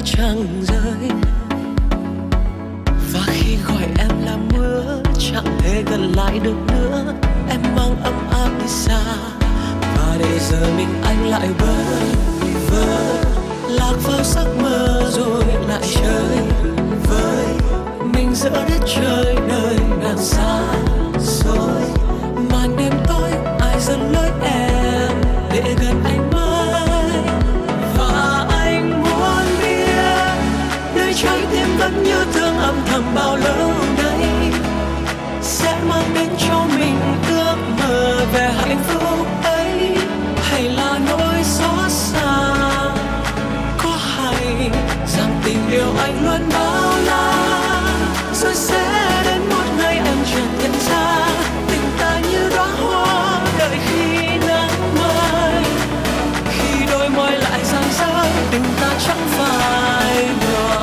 Chẳng rơi và khi gọi em là mưa chẳng thể gần lại được nữa, em mang ấm áp đi xa và để giờ mình anh lại vơi lạc vào giấc mơ rồi lại chơi vơi mình giữa đất trời nơi nàng xa xôi màn đêm tối ai dẫn lối em để gần anh vẫn như thương âm thầm bao lâu nay sẽ mang đến cho mình ước mơ về hạnh phúc ấy hay là nỗi xót xa. Có hay rằng tình yêu anh luôn bao la rồi sẽ đến một ngày em chợt nhận ra tình ta như đóa hoa đợi khi nắng mai khi đôi môi lại giang ra tình ta chẳng phải đùa.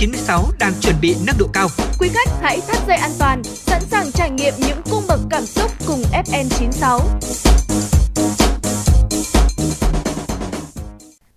FM96 đang chuẩn bị nâng độ cao. Quý khách hãy thắt dây an toàn, sẵn sàng trải nghiệm những cung bậc cảm xúc cùng FM96.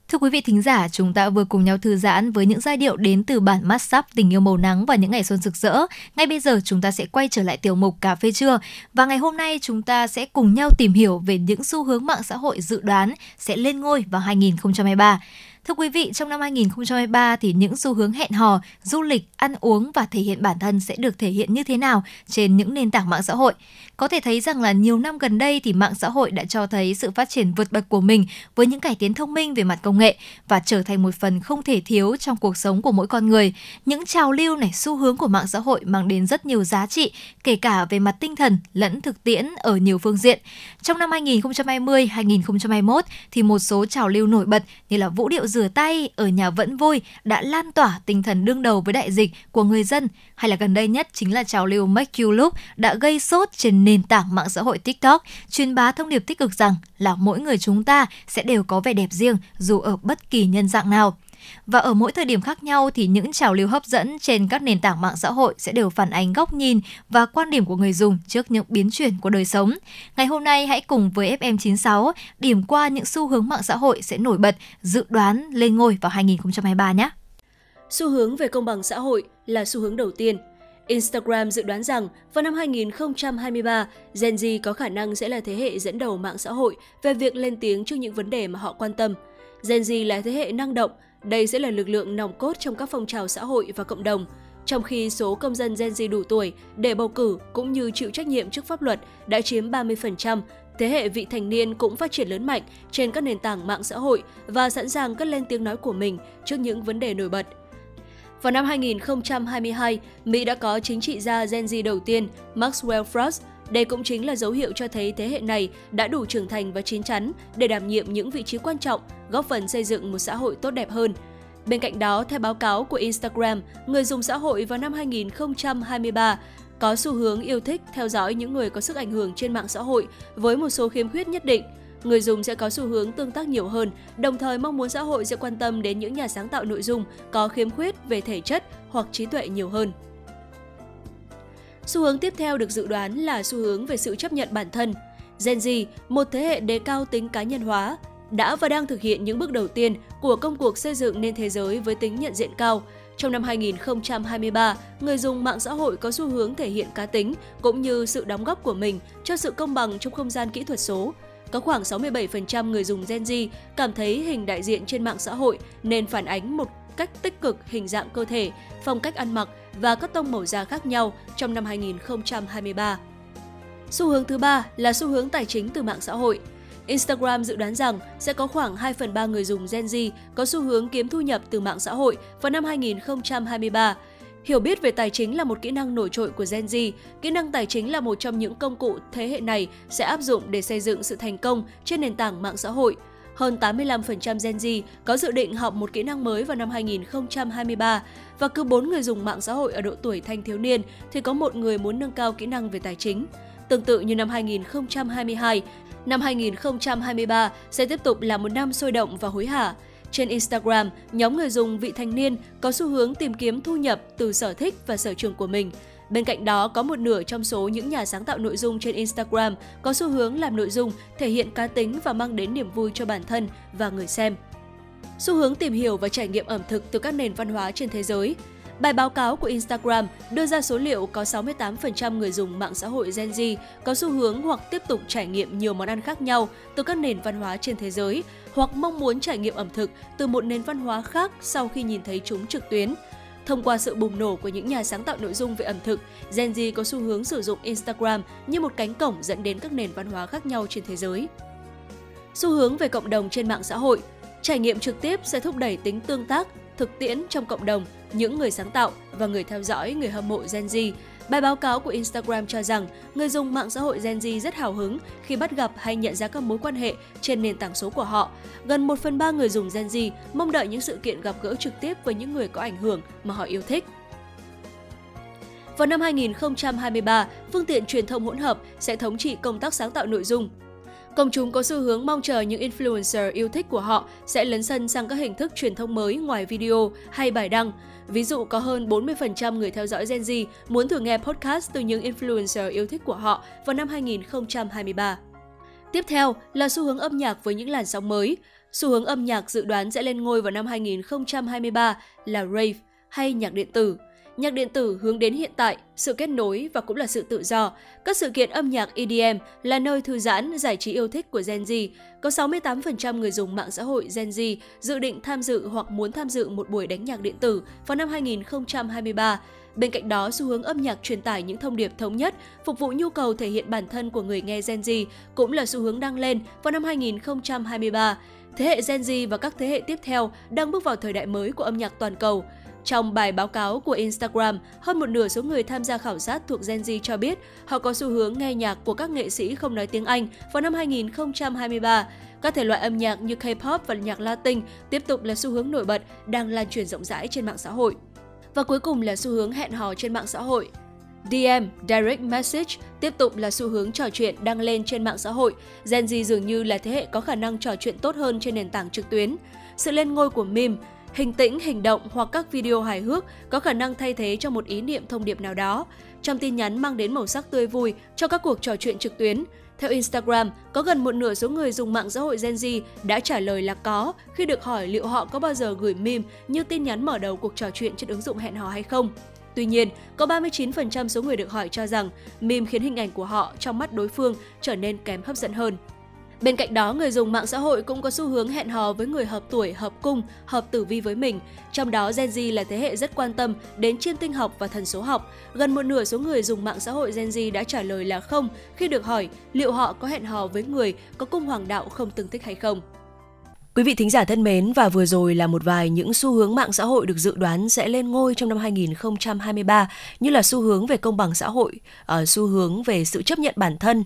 Thưa quý vị thính giả, chúng ta vừa cùng nhau thư giãn với những giai điệu đến từ bản mát sắp tình yêu màu nắng và những ngày xuân rực rỡ. Ngay bây giờ chúng ta sẽ quay trở lại tiểu mục Cà phê trưa. Và ngày hôm nay chúng ta sẽ cùng nhau tìm hiểu về những xu hướng mạng xã hội dự đoán sẽ lên ngôi vào 2023. Thưa quý vị, trong năm 2023 thì những xu hướng hẹn hò, du lịch, ăn uống và thể hiện bản thân sẽ được thể hiện như thế nào trên những nền tảng mạng xã hội? Có thể thấy rằng là nhiều năm gần đây thì mạng xã hội đã cho thấy sự phát triển vượt bậc của mình với những cải tiến thông minh về mặt công nghệ và trở thành một phần không thể thiếu trong cuộc sống của mỗi con người. Những trào lưu này, xu hướng của mạng xã hội mang đến rất nhiều giá trị, kể cả về mặt tinh thần lẫn thực tiễn ở nhiều phương diện. Trong năm 2020, 2021 thì một số trào lưu nổi bật như là vũ điệu rửa tay, ở nhà vẫn vui đã lan tỏa tinh thần đương đầu với đại dịch của người dân, hay là gần đây nhất chính là trào lưu Make You Look đã gây sốt trên nền tảng mạng xã hội TikTok, truyền bá thông điệp tích cực rằng là mỗi người chúng ta sẽ đều có vẻ đẹp riêng dù ở bất kỳ nhân dạng nào. Và ở mỗi thời điểm khác nhau thì những trào lưu hấp dẫn trên các nền tảng mạng xã hội sẽ đều phản ánh góc nhìn và quan điểm của người dùng trước những biến chuyển của đời sống. Ngày hôm nay hãy cùng với FM96 điểm qua những xu hướng mạng xã hội sẽ nổi bật, dự đoán lên ngôi vào 2023 nhé. Xu hướng về công bằng xã hội là xu hướng đầu tiên. Instagram dự đoán rằng vào năm 2023, Gen Z có khả năng sẽ là thế hệ dẫn đầu mạng xã hội về việc lên tiếng trước những vấn đề mà họ quan tâm. Gen Z là thế hệ năng động. Đây sẽ là lực lượng nòng cốt trong các phong trào xã hội và cộng đồng. Trong khi số công dân Gen Z đủ tuổi để bầu cử cũng như chịu trách nhiệm trước pháp luật đã chiếm 30%, thế hệ vị thành niên cũng phát triển lớn mạnh trên các nền tảng mạng xã hội và sẵn sàng cất lên tiếng nói của mình trước những vấn đề nổi bật. Vào năm 2022, Mỹ đã có chính trị gia Gen Z đầu tiên, Maxwell Frost. Đây cũng chính là dấu hiệu cho thấy thế hệ này đã đủ trưởng thành và chín chắn để đảm nhiệm những vị trí quan trọng, góp phần xây dựng một xã hội tốt đẹp hơn. Bên cạnh đó, theo báo cáo của Instagram, người dùng xã hội vào năm 2023 có xu hướng yêu thích theo dõi những người có sức ảnh hưởng trên mạng xã hội với một số khiếm khuyết nhất định. Người dùng sẽ có xu hướng tương tác nhiều hơn, đồng thời mong muốn xã hội sẽ quan tâm đến những nhà sáng tạo nội dung có khiếm khuyết về thể chất hoặc trí tuệ nhiều hơn. Xu hướng tiếp theo được dự đoán là xu hướng về sự chấp nhận bản thân. Gen Z, một thế hệ đề cao tính cá nhân hóa, đã và đang thực hiện những bước đầu tiên của công cuộc xây dựng nên thế giới với tính nhận diện cao. Trong năm 2023, người dùng mạng xã hội có xu hướng thể hiện cá tính cũng như sự đóng góp của mình cho sự công bằng trong không gian kỹ thuật số. Có khoảng 67% người dùng Gen Z cảm thấy hình đại diện trên mạng xã hội nên phản ánh một cách tích cực hình dạng cơ thể, phong cách ăn mặc và các tông màu da khác nhau trong năm 2023. Xu hướng thứ ba là xu hướng tài chính từ mạng xã hội. Instagram dự đoán rằng sẽ có khoảng 2/3 người dùng Gen Z có xu hướng kiếm thu nhập từ mạng xã hội vào năm 2023. Hiểu biết về tài chính là một kỹ năng nổi trội của Gen Z. Kỹ năng tài chính là một trong những công cụ thế hệ này sẽ áp dụng để xây dựng sự thành công trên nền tảng mạng xã hội. Hơn 85% Gen Z có dự định học một kỹ năng mới vào năm 2023 và cứ 4 người dùng mạng xã hội ở độ tuổi thanh thiếu niên thì có 1 người muốn nâng cao kỹ năng về tài chính. Tương tự như năm 2022, năm 2023 sẽ tiếp tục là một năm sôi động và hối hả. Trên Instagram, nhóm người dùng vị thành niên có xu hướng tìm kiếm thu nhập từ sở thích và sở trường của mình. Bên cạnh đó, có 1/2 trong số những nhà sáng tạo nội dung trên Instagram có xu hướng làm nội dung thể hiện cá tính và mang đến niềm vui cho bản thân và người xem. Xu hướng tìm hiểu và trải nghiệm ẩm thực từ các nền văn hóa trên thế giới. Bài báo cáo của Instagram đưa ra số liệu có 68% người dùng mạng xã hội Gen Z có xu hướng hoặc tiếp tục trải nghiệm nhiều món ăn khác nhau từ các nền văn hóa trên thế giới hoặc mong muốn trải nghiệm ẩm thực từ một nền văn hóa khác sau khi nhìn thấy chúng trực tuyến. Thông qua sự bùng nổ của những nhà sáng tạo nội dung về ẩm thực, Gen Z có xu hướng sử dụng Instagram như một cánh cổng dẫn đến các nền văn hóa khác nhau trên thế giới. Xu hướng về cộng đồng trên mạng xã hội, trải nghiệm trực tiếp sẽ thúc đẩy tính tương tác, thực tiễn trong cộng đồng, những người sáng tạo và người theo dõi, người hâm mộ Gen Z. Bài báo cáo của Instagram cho rằng người dùng mạng xã hội Gen Z rất hào hứng khi bắt gặp hay nhận ra các mối quan hệ trên nền tảng số của họ. Gần 1/3 người dùng Gen Z mong đợi những sự kiện gặp gỡ trực tiếp với những người có ảnh hưởng mà họ yêu thích. Vào năm 2023, phương tiện truyền thông hỗn hợp sẽ thống trị công tác sáng tạo nội dung. Công chúng có xu hướng mong chờ những influencer yêu thích của họ sẽ lấn sân sang các hình thức truyền thông mới ngoài video hay bài đăng. Ví dụ, có hơn 40% người theo dõi Gen Z muốn thử nghe podcast từ những influencer yêu thích của họ vào năm 2023. Tiếp theo là xu hướng âm nhạc với những làn sóng mới. Xu hướng âm nhạc dự đoán sẽ lên ngôi vào năm 2023 là rave hay nhạc điện tử. Nhạc điện tử hướng đến hiện tại, sự kết nối và cũng là sự tự do. Các sự kiện âm nhạc EDM là nơi thư giãn, giải trí yêu thích của Gen Z. Có 68% người dùng mạng xã hội Gen Z dự định tham dự hoặc muốn tham dự một buổi đánh nhạc điện tử vào năm 2023. Bên cạnh đó, xu hướng âm nhạc truyền tải những thông điệp thống nhất, phục vụ nhu cầu thể hiện bản thân của người nghe Gen Z cũng là xu hướng đang lên vào năm 2023. Thế hệ Gen Z và các thế hệ tiếp theo đang bước vào thời đại mới của âm nhạc toàn cầu. Trong bài báo cáo của Instagram, hơn một nửa số người tham gia khảo sát thuộc Gen Z cho biết họ có xu hướng nghe nhạc của các nghệ sĩ không nói tiếng Anh vào năm 2023. Các thể loại âm nhạc như K-pop và nhạc Latin tiếp tục là xu hướng nổi bật đang lan truyền rộng rãi trên mạng xã hội. Và cuối cùng là xu hướng hẹn hò trên mạng xã hội. DM, Direct Message tiếp tục là xu hướng trò chuyện đang lên trên mạng xã hội. Gen Z dường như là thế hệ có khả năng trò chuyện tốt hơn trên nền tảng trực tuyến. Sự lên ngôi của meme, hình tĩnh, hình động hoặc các video hài hước có khả năng thay thế cho một ý niệm thông điệp nào đó. Trong tin nhắn mang đến màu sắc tươi vui cho các cuộc trò chuyện trực tuyến. Theo Instagram, có gần một nửa số người dùng mạng xã hội Gen Z đã trả lời là có khi được hỏi liệu họ có bao giờ gửi meme như tin nhắn mở đầu cuộc trò chuyện trên ứng dụng hẹn hò hay không. Tuy nhiên, có 39% số người được hỏi cho rằng meme khiến hình ảnh của họ trong mắt đối phương trở nên kém hấp dẫn hơn. Bên cạnh đó, người dùng mạng xã hội cũng có xu hướng hẹn hò với người hợp tuổi, hợp cung, hợp tử vi với mình. Trong đó, Gen Z là thế hệ rất quan tâm đến chiêm tinh học và thần số học. Gần một nửa số người dùng mạng xã hội Gen Z đã trả lời là không khi được hỏi liệu họ có hẹn hò với người có cung hoàng đạo không tương thích hay không. Quý vị thính giả thân mến, và vừa rồi là một vài những xu hướng mạng xã hội được dự đoán sẽ lên ngôi trong năm 2023, như là xu hướng về công bằng xã hội, xu hướng về sự chấp nhận bản thân,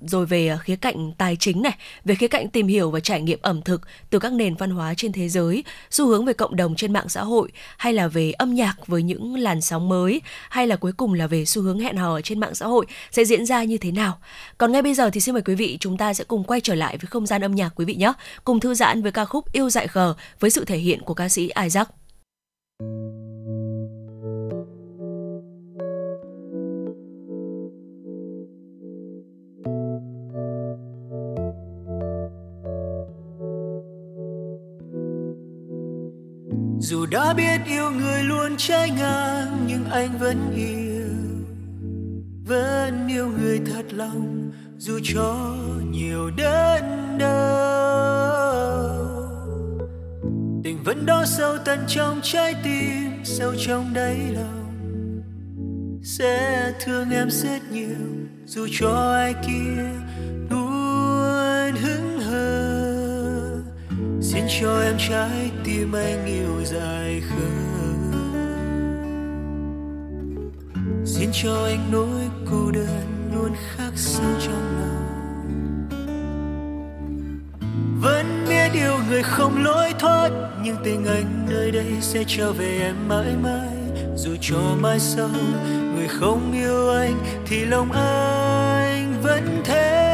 rồi về khía cạnh tài chính này, về khía cạnh tìm hiểu và trải nghiệm ẩm thực từ các nền văn hóa trên thế giới, xu hướng về cộng đồng trên mạng xã hội, hay là về âm nhạc với những làn sóng mới, hay là cuối cùng là về xu hướng hẹn hò trên mạng xã hội sẽ diễn ra như thế nào. Còn ngay bây giờ thì xin mời quý vị, chúng ta sẽ cùng quay trở lại với không gian âm nhạc quý vị nhé, cùng thư giãn với ca khúc Yêu Dại Khờ với sự thể hiện của ca sĩ Isaac. Dù đã biết yêu người luôn trái ngang, nhưng anh vẫn yêu người thật lòng, dù cho nhiều đớn đau. Tình vẫn đó sâu tận trong trái tim, sâu trong đáy lòng, sẽ thương em rất nhiều, dù cho ai kia luôn hững hờ. Xin cho em trái tim anh yêu dài khờ, xin cho anh nỗi cô đơn luôn khắc sâu trong lòng. Vẫn biết yêu người không lối thoát, nhưng tình anh nơi đây sẽ trở về em mãi mãi, dù cho mai sau người không yêu anh thì lòng anh vẫn thế.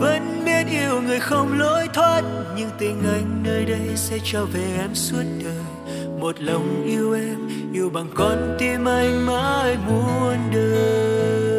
Vẫn biết yêu người không lối thoát, nhưng tình anh nơi đây sẽ trở về em suốt đời, một lòng yêu em, yêu bằng con tim anh mãi muôn đời.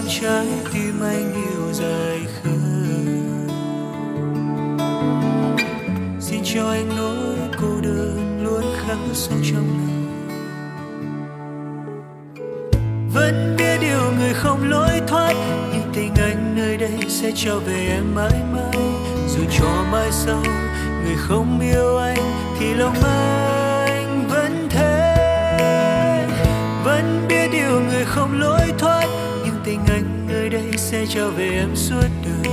Trái tim anh yêu dài khờ, sâu trong lòng. Vẫn biết điều người không lối thoát, nhưng tình anh nơi đây sẽ trở về em mãi mãi. Dù cho mai sau người không yêu anh thì lòng anh vẫn thế. Vẫn biết điều người không lối thoát, nhưng tình anh nơi đây sẽ trở về em suốt đời.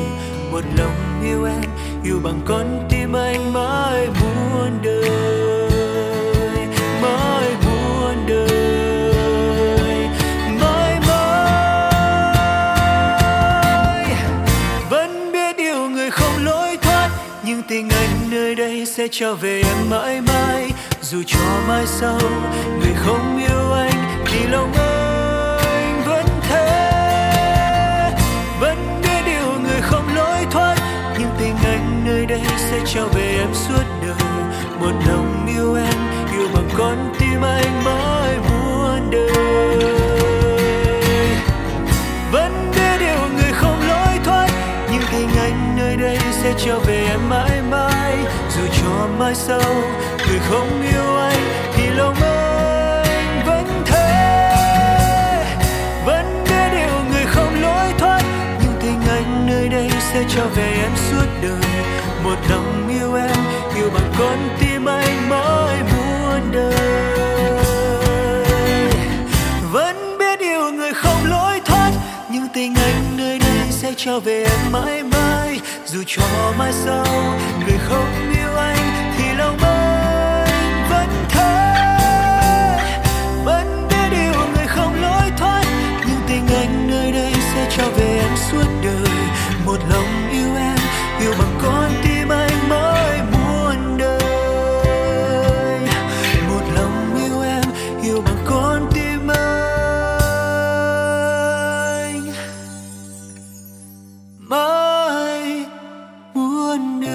Một lòng yêu em, yêu bằng con tim anh mãi muôn đời, mãi muôn đời, mãi mãi. Vẫn biết điều người không lối thoát, nhưng tình anh nơi đây sẽ trở về em mãi mãi. Dù cho mai sau người không yêu anh thì lòng anh vẫn thế. Vẫn biết điều người không lối thoát, nhưng tình anh nơi đây sẽ trở về em suốt đời. Một lòng yêu em, yêu bằng con tim anh mãi muôn đời. Vẫn biết điều người không lối thoát, nhưng tình anh nơi đây sẽ trở về em mãi mãi. Dù cho mai sau người không yêu anh thì lòng anh vẫn thế. Vẫn biết điều người không lối thoát, nhưng tình anh nơi đây sẽ trở về em suốt đời. Một lòng yêu em, yêu bằng con tim anh mãi muôn đời. Vẫn biết yêu người không lối thoát, nhưng tình anh nơi đây sẽ trở về em mãi mãi. Dù cho mai sau người không yêu anh thì lòng anh vẫn thế. Vẫn biết yêu người không lối thoát, nhưng tình anh nơi đây sẽ trở về em suốt đời. Một lòng yêu em, yêu bằng con tim anh mãi muôn đời. Một lòng yêu em, yêu bằng con tim anh mãi muôn đời.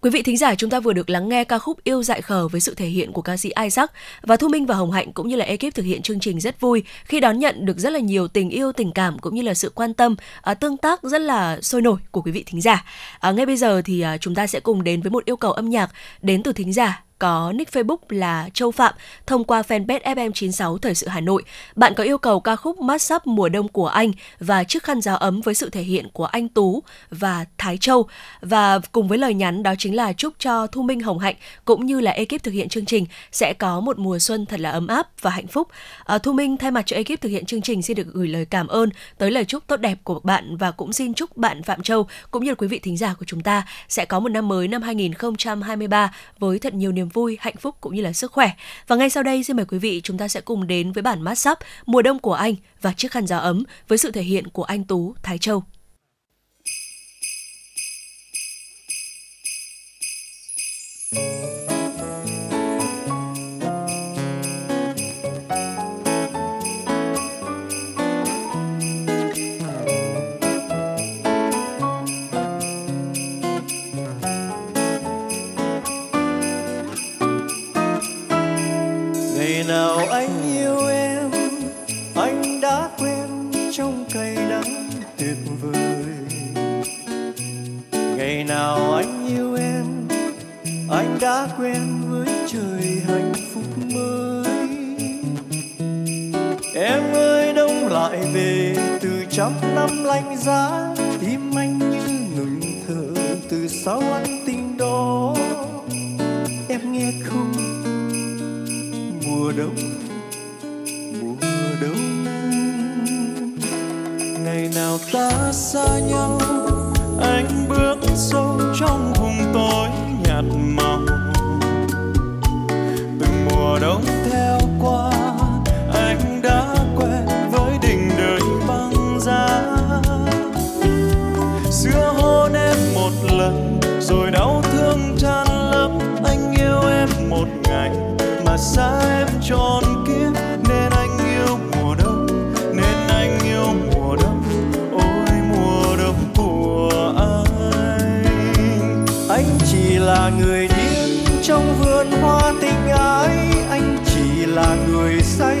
Quý vị thính giả, chúng ta vừa được lắng nghe ca khúc Yêu Dại Khờ với sự thể hiện của ca sĩ Isaac, và Thu Minh và Hồng Hạnh cũng như là ekip thực hiện chương trình rất vui khi đón nhận được rất là nhiều tình yêu, tình cảm cũng như là sự quan tâm, tương tác rất là sôi nổi của quý vị thính giả. Ngay bây giờ thì chúng ta sẽ cùng đến với một yêu cầu âm nhạc đến từ thính giả có nick Facebook là Châu Phạm thông qua fanpage FM96 Thời sự Hà Nội. Bạn có yêu cầu ca khúc Mát Sắp Mùa Đông của Anh và Chiếc Khăn Gió Ấm với sự thể hiện của Anh Tú và Thái Châu. Và cùng với lời nhắn đó chính là chúc cho Thu Minh, Hồng Hạnh cũng như là ekip thực hiện chương trình sẽ có một mùa xuân thật là ấm áp và hạnh phúc. Thu Minh thay mặt cho ekip thực hiện chương trình xin được gửi lời cảm ơn tới lời chúc tốt đẹp của bạn, và cũng xin chúc bạn Phạm Châu cũng như quý vị thính giả của chúng ta sẽ có một năm mới năm 2023 với thật nhiều niềm vui, hạnh phúc cũng như là sức khỏe. Và ngay sau đây xin mời quý vị chúng ta sẽ cùng đến với bản mát sắp Mùa Đông của Anh và Chiếc Khăn Gió Ấm với sự thể hiện của Anh Tú, Thái Châu. Đã quen với trời hạnh phúc mới. Em ơi đông lại về từ trong năm lạnh giá, tim anh như ngừng thở từ sau anh tình đó. Em nghe không? Mùa đông, mùa đông. Ngày nào ta xa nhau, anh bước sâu trong vùng tối nhạt màu. Từng mùa đông theo qua, anh đã quen với đỉnh đời băng giá. Xưa hôn em một lần, rồi đau thương tràn lấp. Anh yêu em một ngày, mà xa em tròn kiếp. Nên anh yêu mùa đông, nên anh yêu mùa đông. Ôi mùa đông của anh. là người điên trong vườn hoa tình ái, anh chỉ là người say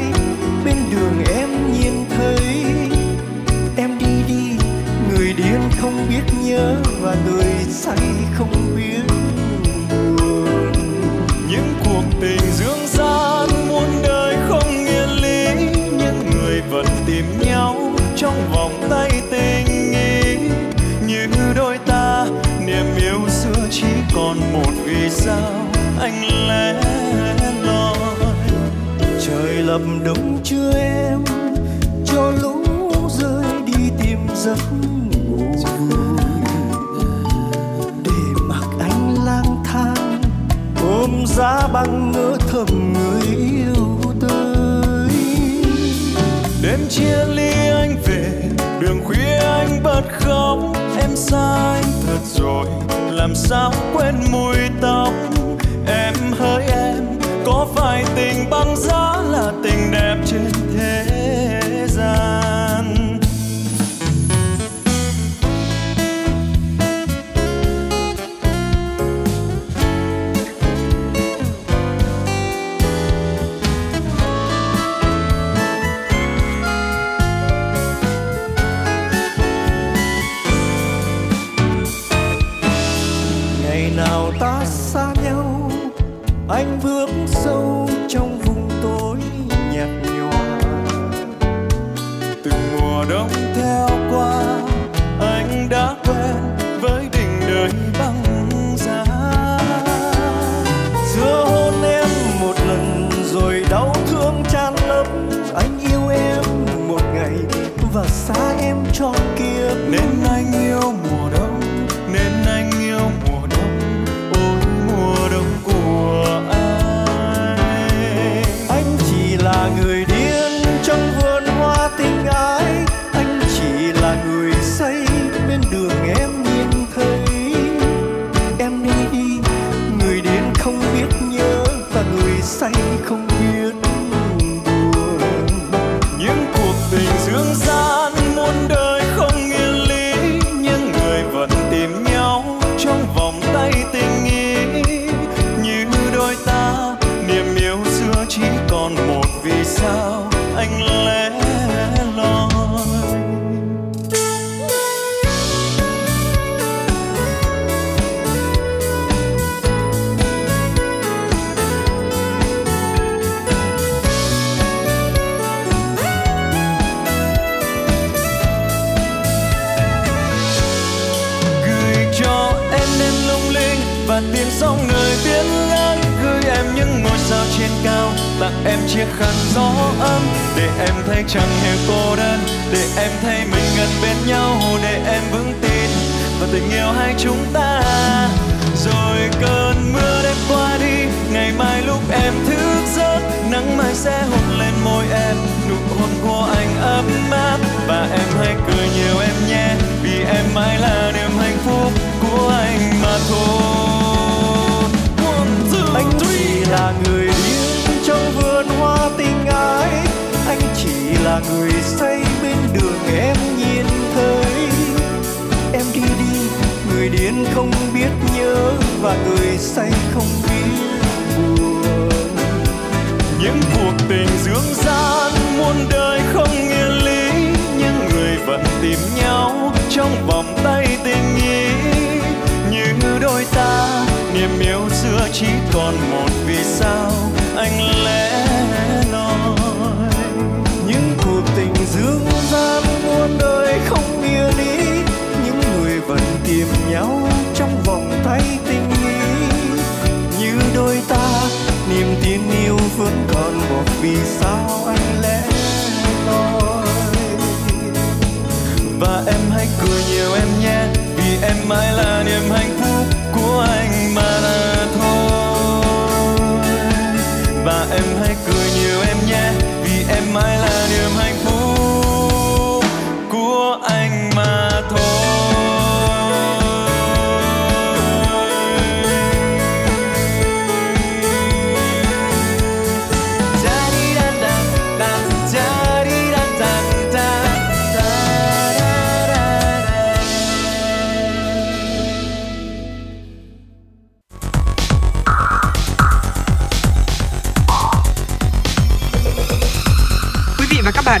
bên đường em nhìn thấy. Em đi đi, người điên không biết nhớ và người say không biết buồn. Những cuộc tình dương gian muôn đời không nghĩa lý, những người vẫn tìm nhau trong vòng tay tình ý. Như đôi ta niềm yêu xưa chỉ còn một vì sao anh lẻ loi. Trời lập đống chưa em cho lũ rơi đi tìm giấc ngủ vui, để mặc anh lang thang ôm giá băng ngỡ thầm người yêu tới. Đêm chia ly anh về đường khuya anh bật khóc, em sai thật rồi làm sao quên mùi tóc. Em hỡi em, có phải tình băng giá là tình đẹp trên thế gian? Anh bước sâu trong vùng tối nhạt nhòa, từng mùa đông theo qua anh đã quen với đỉnh đời băng giá. Giữa hôn em một lần rồi đau thương tràn lấp, anh yêu em một ngày và xa em cho kiếp. Nên anh yêu mùa đông, nên anh yêu mùa đông, ôi mùa đông của anh. Là người điên trong vườn hoa tình ái, anh chỉ là người say bên đường em nhìn thấy. Em đi đi, người điên không biết nhớ và người say không biết buồn. Những cuộc tình dương gian muôn đời không nghĩa lý, những người vẫn tìm nhau trong vòng tay tình ý. Như đôi ta niềm yêu xưa chỉ còn một vì sao anh lẻ loi. Gửi cho em đêm lung linh và tiếng sóng nơi biển ngang, gửi em những ngôi sao trên cao, tặng em chiếc khăn gió ấm để em thấy chẳng hề cô đơn, để em thấy mình gần bên nhau, để em vững tin và tình yêu hai chúng ta. Rồi cơn mưa đêm qua đi, ngày mai lúc em thức giấc nắng mai sẽ hôn lên môi em, nụ hôn của anh ấm áp. Và em hãy cười nhiều em nhé, vì em mãi là niềm hạnh phúc của anh mà thôi. Anh chỉ là người điên trong vườn hoa tình ái, anh chỉ là người say bên đường em nhìn thấy. Em đi đi, người điên không biết nhớ và người say không biết buồn. Những cuộc tình dương gian muôn đời không nghĩa lý, những người vẫn tìm nhau trong vòng tay tình ý. Như đôi ta niềm yêu xưa chỉ còn một vì sao anh lẻ loi. Những cuộc tình dương gian muôn đời không nghĩa lý, những người vẫn tìm nhau trong vòng tay tình ý. Như đôi ta niềm tin yêu vẫn còn một vì sao anh lẻ loi. Và em hãy cười nhiều em nhé, vì em mãi là niềm hạnh phúc của anh mà là thôi. Và em hãy cười nhiều em nhé, vì em mãi là niềm hạnh phúc của anh mà thôi. bạn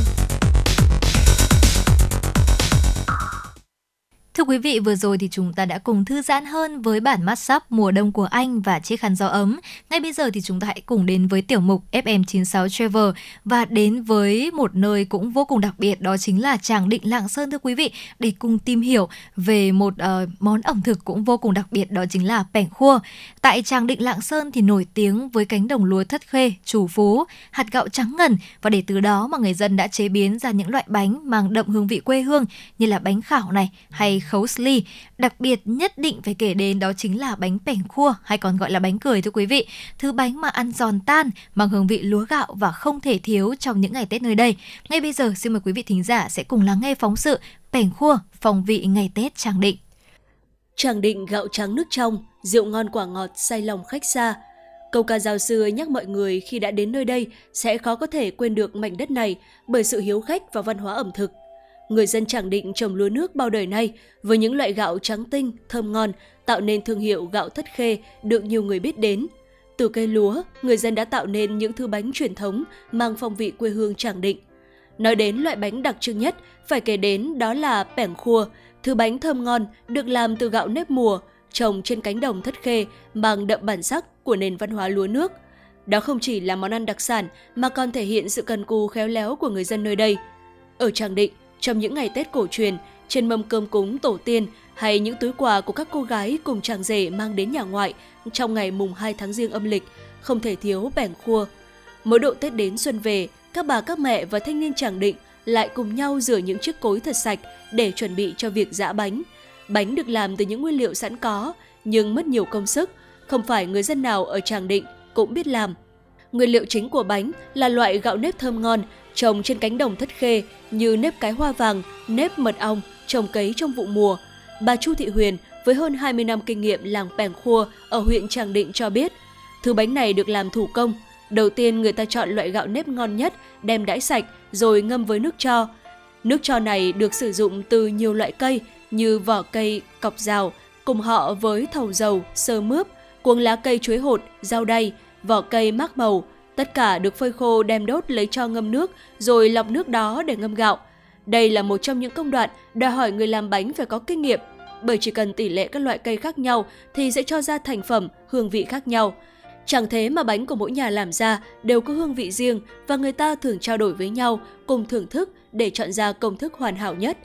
Thưa quý vị, vừa rồi thì chúng ta đã cùng thư giãn hơn với bản mashup Mùa đông của anh và Chiếc khăn gió ấm. Ngay bây giờ thì chúng ta hãy cùng đến với tiểu mục FM96 Travel và đến với một nơi cũng vô cùng đặc biệt, đó chính là Tràng Định, Lạng Sơn thưa quý vị, để cùng tìm hiểu về một món ẩm thực cũng vô cùng đặc biệt, đó chính là pẻng khua. Tại Tràng Định, Lạng Sơn thì nổi tiếng với cánh đồng lúa Thất Khê, Trù Phú, hạt gạo trắng ngần, và để từ đó mà người dân đã chế biến ra những loại bánh mang đậm hương vị quê hương như là bánh khảo này hay khấu sli. Đặc biệt nhất định phải kể đến đó chính là bánh pẻng khua, hay còn gọi là bánh cười thưa quý vị. Thứ bánh mà ăn giòn tan, mang hương vị lúa gạo và không thể thiếu trong những ngày Tết nơi đây. Ngay bây giờ xin mời quý vị thính giả sẽ cùng lắng nghe phóng sự Pẻng khua, phong vị ngày Tết Tràng Định. Tràng Định gạo trắng nước trong, rượu ngon quả ngọt say lòng khách xa. Câu ca dao xưa nhắc mọi người khi đã đến nơi đây sẽ khó có thể quên được mảnh đất này bởi sự hiếu khách và văn hóa ẩm thực. Người dân Tràng Định trồng lúa nước bao đời nay với những loại gạo trắng tinh, thơm ngon, tạo nên thương hiệu gạo Thất Khê được nhiều người biết đến. Từ cây lúa, người dân đã tạo nên những thứ bánh truyền thống mang phong vị quê hương Tràng Định. Nói đến loại bánh đặc trưng nhất, phải kể đến đó là pẻng khua, thứ bánh thơm ngon được làm từ gạo nếp mùa, trồng trên cánh đồng Thất Khê mang đậm bản sắc của nền văn hóa lúa nước. Đó không chỉ là món ăn đặc sản mà còn thể hiện sự cần cù khéo léo của người dân nơi đây. Ở Tràng Định, trong những ngày Tết cổ truyền, trên mâm cơm cúng tổ tiên hay những túi quà của các cô gái cùng chàng rể mang đến nhà ngoại trong ngày mùng 2 tháng Giêng âm lịch, không thể thiếu pẻng khua. Mỗi độ Tết đến xuân về, các bà các mẹ và thanh niên Tràng Định lại cùng nhau rửa những chiếc cối thật sạch để chuẩn bị cho việc giã bánh. Bánh được làm từ những nguyên liệu sẵn có nhưng mất nhiều công sức, không phải người dân nào ở Tràng Định cũng biết làm. Nguyên liệu chính của bánh là loại gạo nếp thơm ngon trồng trên cánh đồng Thất Khê như nếp cái hoa vàng, nếp mật ong trồng cấy trong vụ mùa. Bà Chu Thị Huyền với hơn 20 năm kinh nghiệm làm pẻng khua ở huyện Tràng Định cho biết, thứ bánh này được làm thủ công. Đầu tiên người ta chọn loại gạo nếp ngon nhất, đem đãi sạch rồi ngâm với nước tro. Nước tro này được sử dụng từ nhiều loại cây như vỏ cây, cọc rào, cùng họ với thầu dầu, sơ mướp, cuống lá cây chuối hột, rau đay, vỏ cây mác màu. Tất cả được phơi khô, đem đốt lấy tro ngâm nước rồi lọc nước đó để ngâm gạo. Đây là một trong những công đoạn đòi hỏi người làm bánh phải có kinh nghiệm, bởi chỉ cần tỷ lệ các loại cây khác nhau thì sẽ cho ra thành phẩm hương vị khác nhau. Chẳng thế mà bánh của mỗi nhà làm ra đều có hương vị riêng và người ta thường trao đổi với nhau cùng thưởng thức để chọn ra công thức hoàn hảo nhất.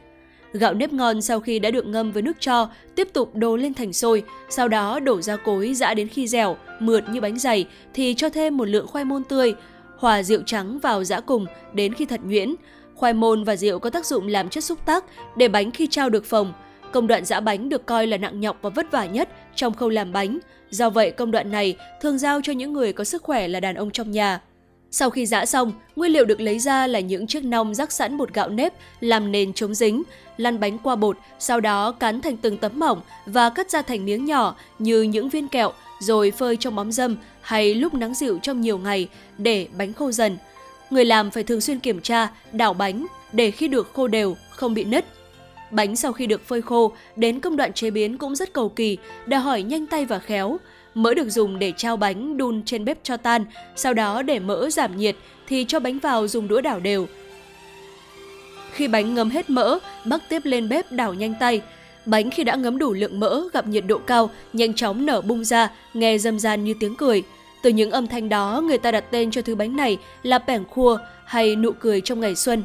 Gạo nếp ngon sau khi đã được ngâm với nước tro tiếp tục đổ lên thành sôi, sau đó đổ ra cối giã đến khi dẻo, mượt như bánh dày thì cho thêm một lượng khoai môn tươi, hòa rượu trắng vào giã cùng đến khi thật nhuyễn. Khoai môn và rượu có tác dụng làm chất xúc tác để bánh khi trao được phồng. Công đoạn giã bánh được coi là nặng nhọc và vất vả nhất trong khâu làm bánh. Do vậy, công đoạn này thường giao cho những người có sức khỏe là đàn ông trong nhà. Sau khi giã xong, nguyên liệu được lấy ra là những chiếc nong rắc sẵn bột gạo nếp làm nền chống dính, lăn bánh qua bột, sau đó cán thành từng tấm mỏng và cắt ra thành miếng nhỏ như những viên kẹo, rồi phơi trong bóng râm hay lúc nắng dịu trong nhiều ngày để bánh khô dần. Người làm phải thường xuyên kiểm tra, đảo bánh để khi được khô đều, không bị nứt. Bánh sau khi được phơi khô, đến công đoạn chế biến cũng rất cầu kỳ, đòi hỏi nhanh tay và khéo. Mỡ được dùng để trao bánh đun trên bếp cho tan, sau đó để mỡ giảm nhiệt thì cho bánh vào dùng đũa đảo đều. Khi bánh ngấm hết mỡ, bắc tiếp lên bếp đảo nhanh tay. Bánh khi đã ngấm đủ lượng mỡ gặp nhiệt độ cao, nhanh chóng nở bung ra, nghe râm ran như tiếng cười. Từ những âm thanh đó, người ta đặt tên cho thứ bánh này là pẻng khua hay nụ cười trong ngày xuân.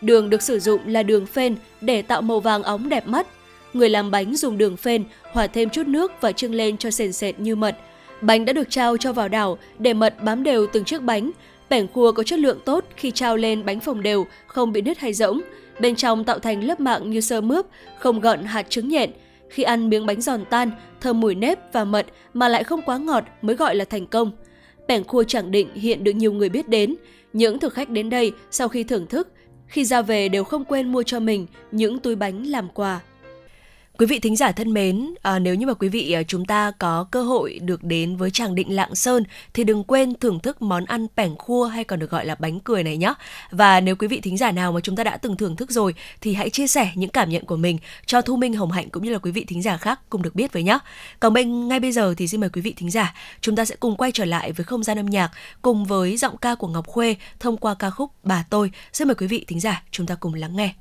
Đường được sử dụng là đường phên để tạo màu vàng óng đẹp mắt. Người làm bánh dùng đường phên, hòa thêm chút nước và chưng lên cho sền sệt như mật. Bánh đã được trao cho vào đảo để mật bám đều từng chiếc bánh. Pẻng khua có chất lượng tốt, khi trao lên bánh phồng đều, không bị nứt hay rỗng. Bên trong tạo thành lớp mạng như sơ mướp, không gợn hạt trứng nhện. Khi ăn miếng bánh giòn tan, thơm mùi nếp và mật mà lại không quá ngọt mới gọi là thành công. Pẻng khua Tràng Định hiện được nhiều người biết đến. Những thực khách đến đây sau khi thưởng thức, khi ra về đều không quên mua cho mình những túi bánh làm quà. Quý vị thính giả thân mến, nếu như mà quý vị chúng ta có cơ hội được đến với Tràng Định Lạng Sơn thì đừng quên thưởng thức món ăn pẻng khua hay còn được gọi là bánh cười này nhé. Và nếu quý vị thính giả nào mà chúng ta đã từng thưởng thức rồi thì hãy chia sẻ những cảm nhận của mình cho Thu Minh, Hồng Hạnh cũng như là quý vị thính giả khác cùng được biết với nhé. Còn bên ngay bây giờ thì xin mời quý vị thính giả chúng ta sẽ cùng quay trở lại với không gian âm nhạc cùng với giọng ca của Ngọc Khuê thông qua ca khúc Bà Tôi. Xin mời quý vị thính giả chúng ta cùng lắng nghe.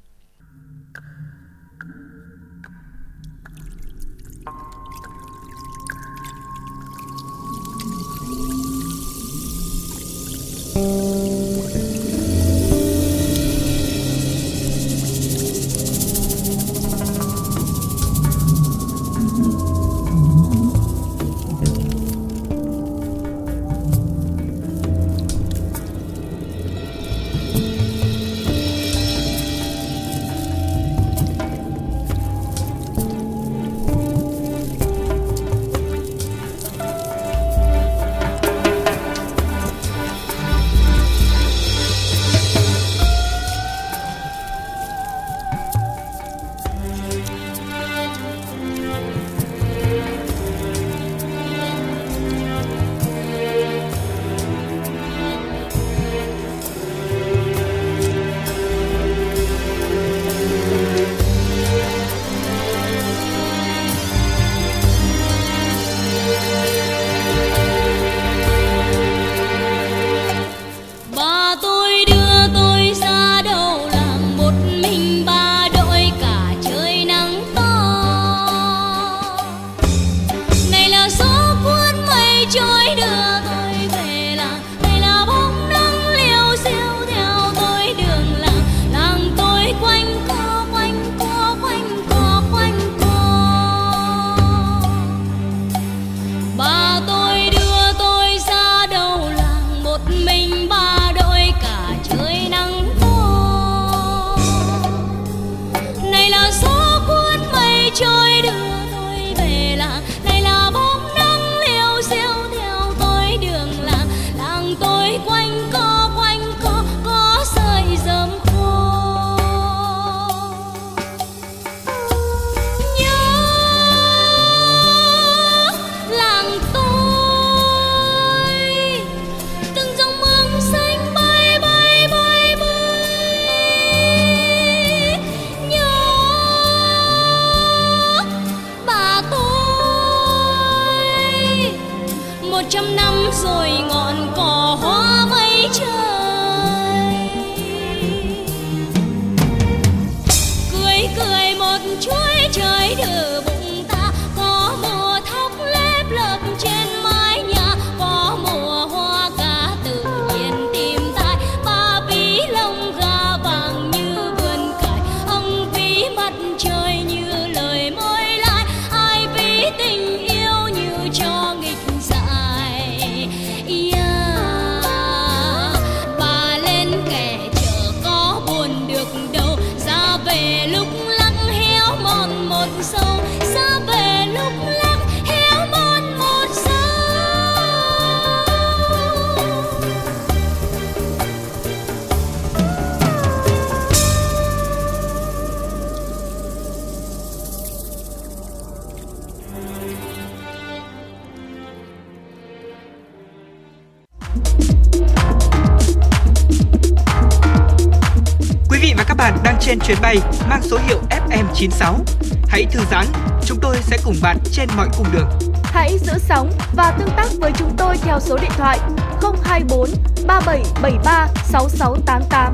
Trên chuyến bay mang số hiệu FM96, hãy thư giãn, chúng tôi sẽ cùng bạn trên mọi cung đường. Hãy giữ sóng và tương tác với chúng tôi theo số điện thoại 024 3773 6688.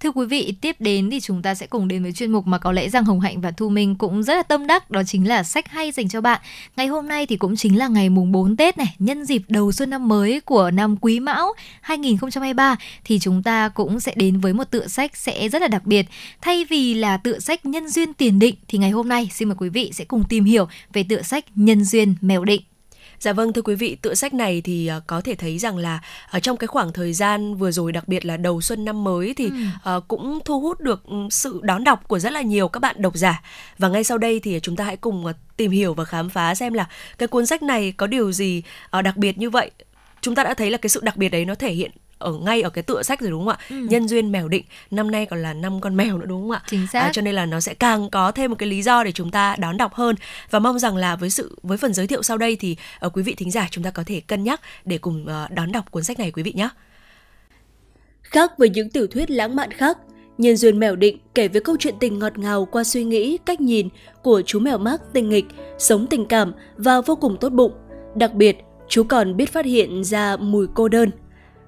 Thưa quý vị, tiếp đến thì chúng ta sẽ cùng đến với chuyên mục mà có lẽ rằng Hồng Hạnh và Thu Minh cũng rất là tâm đắc, đó chính là sách hay dành cho bạn. Ngày hôm nay thì cũng chính là ngày mùng 4 Tết này, nhân dịp đầu xuân năm mới của năm Quý Mão 2023 thì chúng ta cũng sẽ đến với một tựa sách sẽ rất là đặc biệt. Thay vì là tựa sách Nhân duyên tiền định thì ngày hôm nay xin mời quý vị sẽ cùng tìm hiểu về tựa sách Nhân duyên mèo định. Dạ vâng, thưa quý vị, tựa sách này thì có thể thấy rằng là trong cái khoảng thời gian vừa rồi, đặc biệt là đầu xuân năm mới thì cũng thu hút được sự đón đọc của rất là nhiều các bạn độc giả. Và ngay sau đây thì chúng ta hãy cùng tìm hiểu và khám phá xem là cái cuốn sách này có điều gì đặc biệt như vậy. Chúng ta đã thấy là cái sự đặc biệt đấy nó thể hiện ngay ở cái tựa sách rồi đúng không ạ? Nhân duyên mèo định, năm nay còn là năm con mèo nữa đúng không ạ? Chính xác. Cho nên là nó sẽ càng có thêm một cái lý do để chúng ta đón đọc hơn, và mong rằng là với phần giới thiệu sau đây thì quý vị thính giả chúng ta có thể cân nhắc để cùng đón đọc cuốn sách này quý vị nhé. Khác với những tiểu thuyết lãng mạn khác, Nhân duyên mèo định kể về câu chuyện tình ngọt ngào qua suy nghĩ, cách nhìn của chú mèo Mark tinh nghịch, sống tình cảm và vô cùng tốt bụng. Đặc biệt, chú còn biết phát hiện ra mùi cô đơn.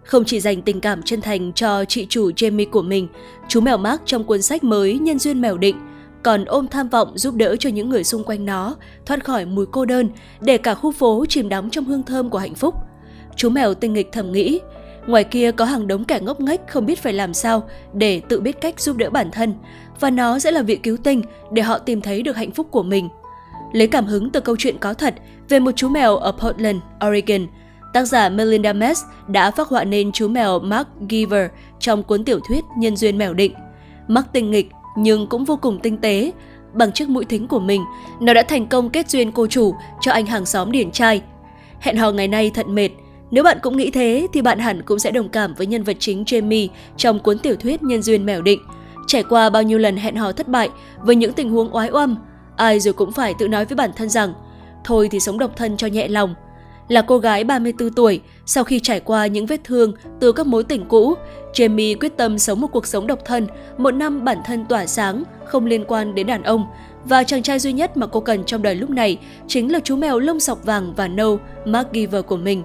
Không chỉ dành tình cảm chân thành cho chị chủ Jamie của mình, chú mèo Mark trong cuốn sách mới Nhân duyên mèo định còn ôm tham vọng giúp đỡ cho những người xung quanh nó thoát khỏi mùi cô đơn, để cả khu phố chìm đắm trong hương thơm của hạnh phúc. Chú mèo tinh nghịch thầm nghĩ, ngoài kia có hàng đống kẻ ngốc nghếch không biết phải làm sao để tự biết cách giúp đỡ bản thân, và nó sẽ là vị cứu tinh để họ tìm thấy được hạnh phúc của mình. Lấy cảm hứng từ câu chuyện có thật về một chú mèo ở Portland, Oregon, tác giả Melinda Metz đã phác họa nên chú mèo Mark Giver trong cuốn tiểu thuyết Nhân duyên mèo định. Mark tinh nghịch nhưng cũng vô cùng tinh tế. Bằng chiếc mũi thính của mình, nó đã thành công kết duyên cô chủ cho anh hàng xóm điển trai. Hẹn hò ngày nay thật mệt. Nếu bạn cũng nghĩ thế thì bạn hẳn cũng sẽ đồng cảm với nhân vật chính Jamie trong cuốn tiểu thuyết Nhân duyên mèo định. Trải qua bao nhiêu lần hẹn hò thất bại với những tình huống oái oăm, ai rồi cũng phải tự nói với bản thân rằng thôi thì sống độc thân cho nhẹ lòng. Là cô gái 34 tuổi, sau khi trải qua những vết thương từ các mối tình cũ, Jamie quyết tâm sống một cuộc sống độc thân, một năm bản thân tỏa sáng, không liên quan đến đàn ông. Và chàng trai duy nhất mà cô cần trong đời lúc này chính là chú mèo lông sọc vàng và nâu Mark Giver của mình.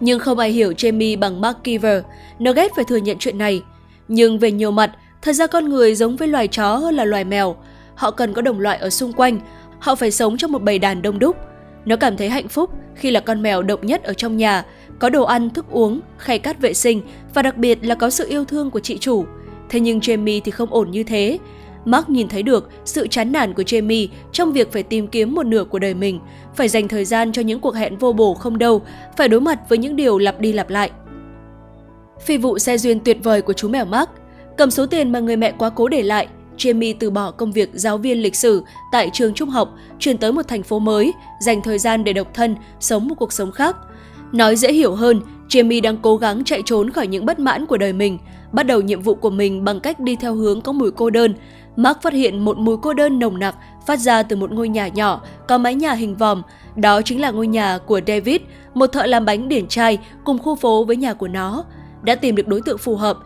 Nhưng không ai hiểu Jamie bằng Mark Giver, nó ghét phải thừa nhận chuyện này. Nhưng về nhiều mặt, thật ra con người giống với loài chó hơn là loài mèo. Họ cần có đồng loại ở xung quanh, họ phải sống trong một bầy đàn đông đúc. Nó cảm thấy hạnh phúc khi là con mèo độc nhất ở trong nhà, có đồ ăn, thức uống, khay cát vệ sinh và đặc biệt là có sự yêu thương của chị chủ. Thế nhưng Jamie thì không ổn như thế. Mark nhìn thấy được sự chán nản của Jamie trong việc phải tìm kiếm một nửa của đời mình, phải dành thời gian cho những cuộc hẹn vô bổ không đâu, phải đối mặt với những điều lặp đi lặp lại. Phi vụ xe duyên tuyệt vời của chú mèo Mark. Cầm số tiền mà người mẹ quá cố để lại, Jamie từ bỏ công việc giáo viên lịch sử tại trường trung học, chuyển tới một thành phố mới, dành thời gian để độc thân, sống một cuộc sống khác. Nói dễ hiểu hơn, Jamie đang cố gắng chạy trốn khỏi những bất mãn của đời mình, bắt đầu nhiệm vụ của mình bằng cách đi theo hướng có mùi cô đơn. Mark phát hiện một mùi cô đơn nồng nặc phát ra từ một ngôi nhà nhỏ có mái nhà hình vòm. Đó chính là ngôi nhà của David, một thợ làm bánh điển trai cùng khu phố với nhà của nó. Đã tìm được đối tượng phù hợp.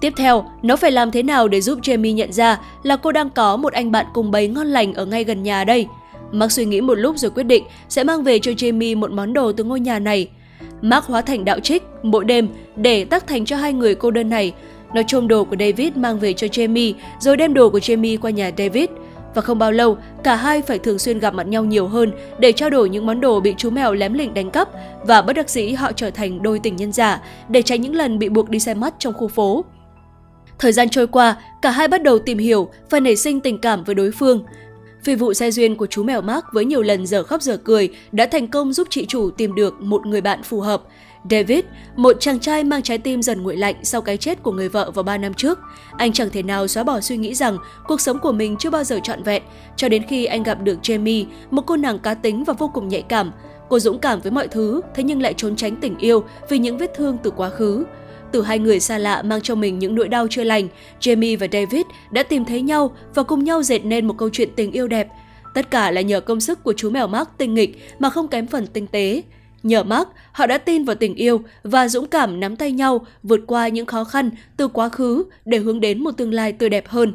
Tiếp theo, nó phải làm thế nào để giúp Jamie nhận ra là cô đang có một anh bạn cùng bấy ngon lành ở ngay gần nhà đây. Mark suy nghĩ một lúc rồi quyết định sẽ mang về cho Jamie một món đồ từ ngôi nhà này. Mark hóa thành đạo trích mỗi đêm để tác thành cho hai người cô đơn này. Nó trộm đồ của David mang về cho Jamie, rồi đem đồ của Jamie qua nhà David. Và không bao lâu, cả hai phải thường xuyên gặp mặt nhau nhiều hơn để trao đổi những món đồ bị chú mèo lém lỉnh đánh cắp, và bất đắc dĩ họ trở thành đôi tình nhân giả để tránh những lần bị buộc đi xem mắt trong khu phố. Thời gian trôi qua, cả hai bắt đầu tìm hiểu và nảy sinh tình cảm với đối phương. Phi vụ xe duyên của chú mèo Mark với nhiều lần dở khóc dở cười đã thành công giúp chị chủ tìm được một người bạn phù hợp. David, một chàng trai mang trái tim dần nguội lạnh sau cái chết của người vợ vào 3 năm trước. Anh chẳng thể nào xóa bỏ suy nghĩ rằng cuộc sống của mình chưa bao giờ trọn vẹn, cho đến khi anh gặp được Jamie, một cô nàng cá tính và vô cùng nhạy cảm. Cô dũng cảm với mọi thứ, thế nhưng lại trốn tránh tình yêu vì những vết thương từ quá khứ. Từ hai người xa lạ mang trong mình những nỗi đau chưa lành, Jamie và David đã tìm thấy nhau và cùng nhau dệt nên một câu chuyện tình yêu đẹp. Tất cả là nhờ công sức của chú mèo Mark tinh nghịch mà không kém phần tinh tế. Nhờ Mark, họ đã tin vào tình yêu và dũng cảm nắm tay nhau vượt qua những khó khăn từ quá khứ để hướng đến một tương lai tươi đẹp hơn.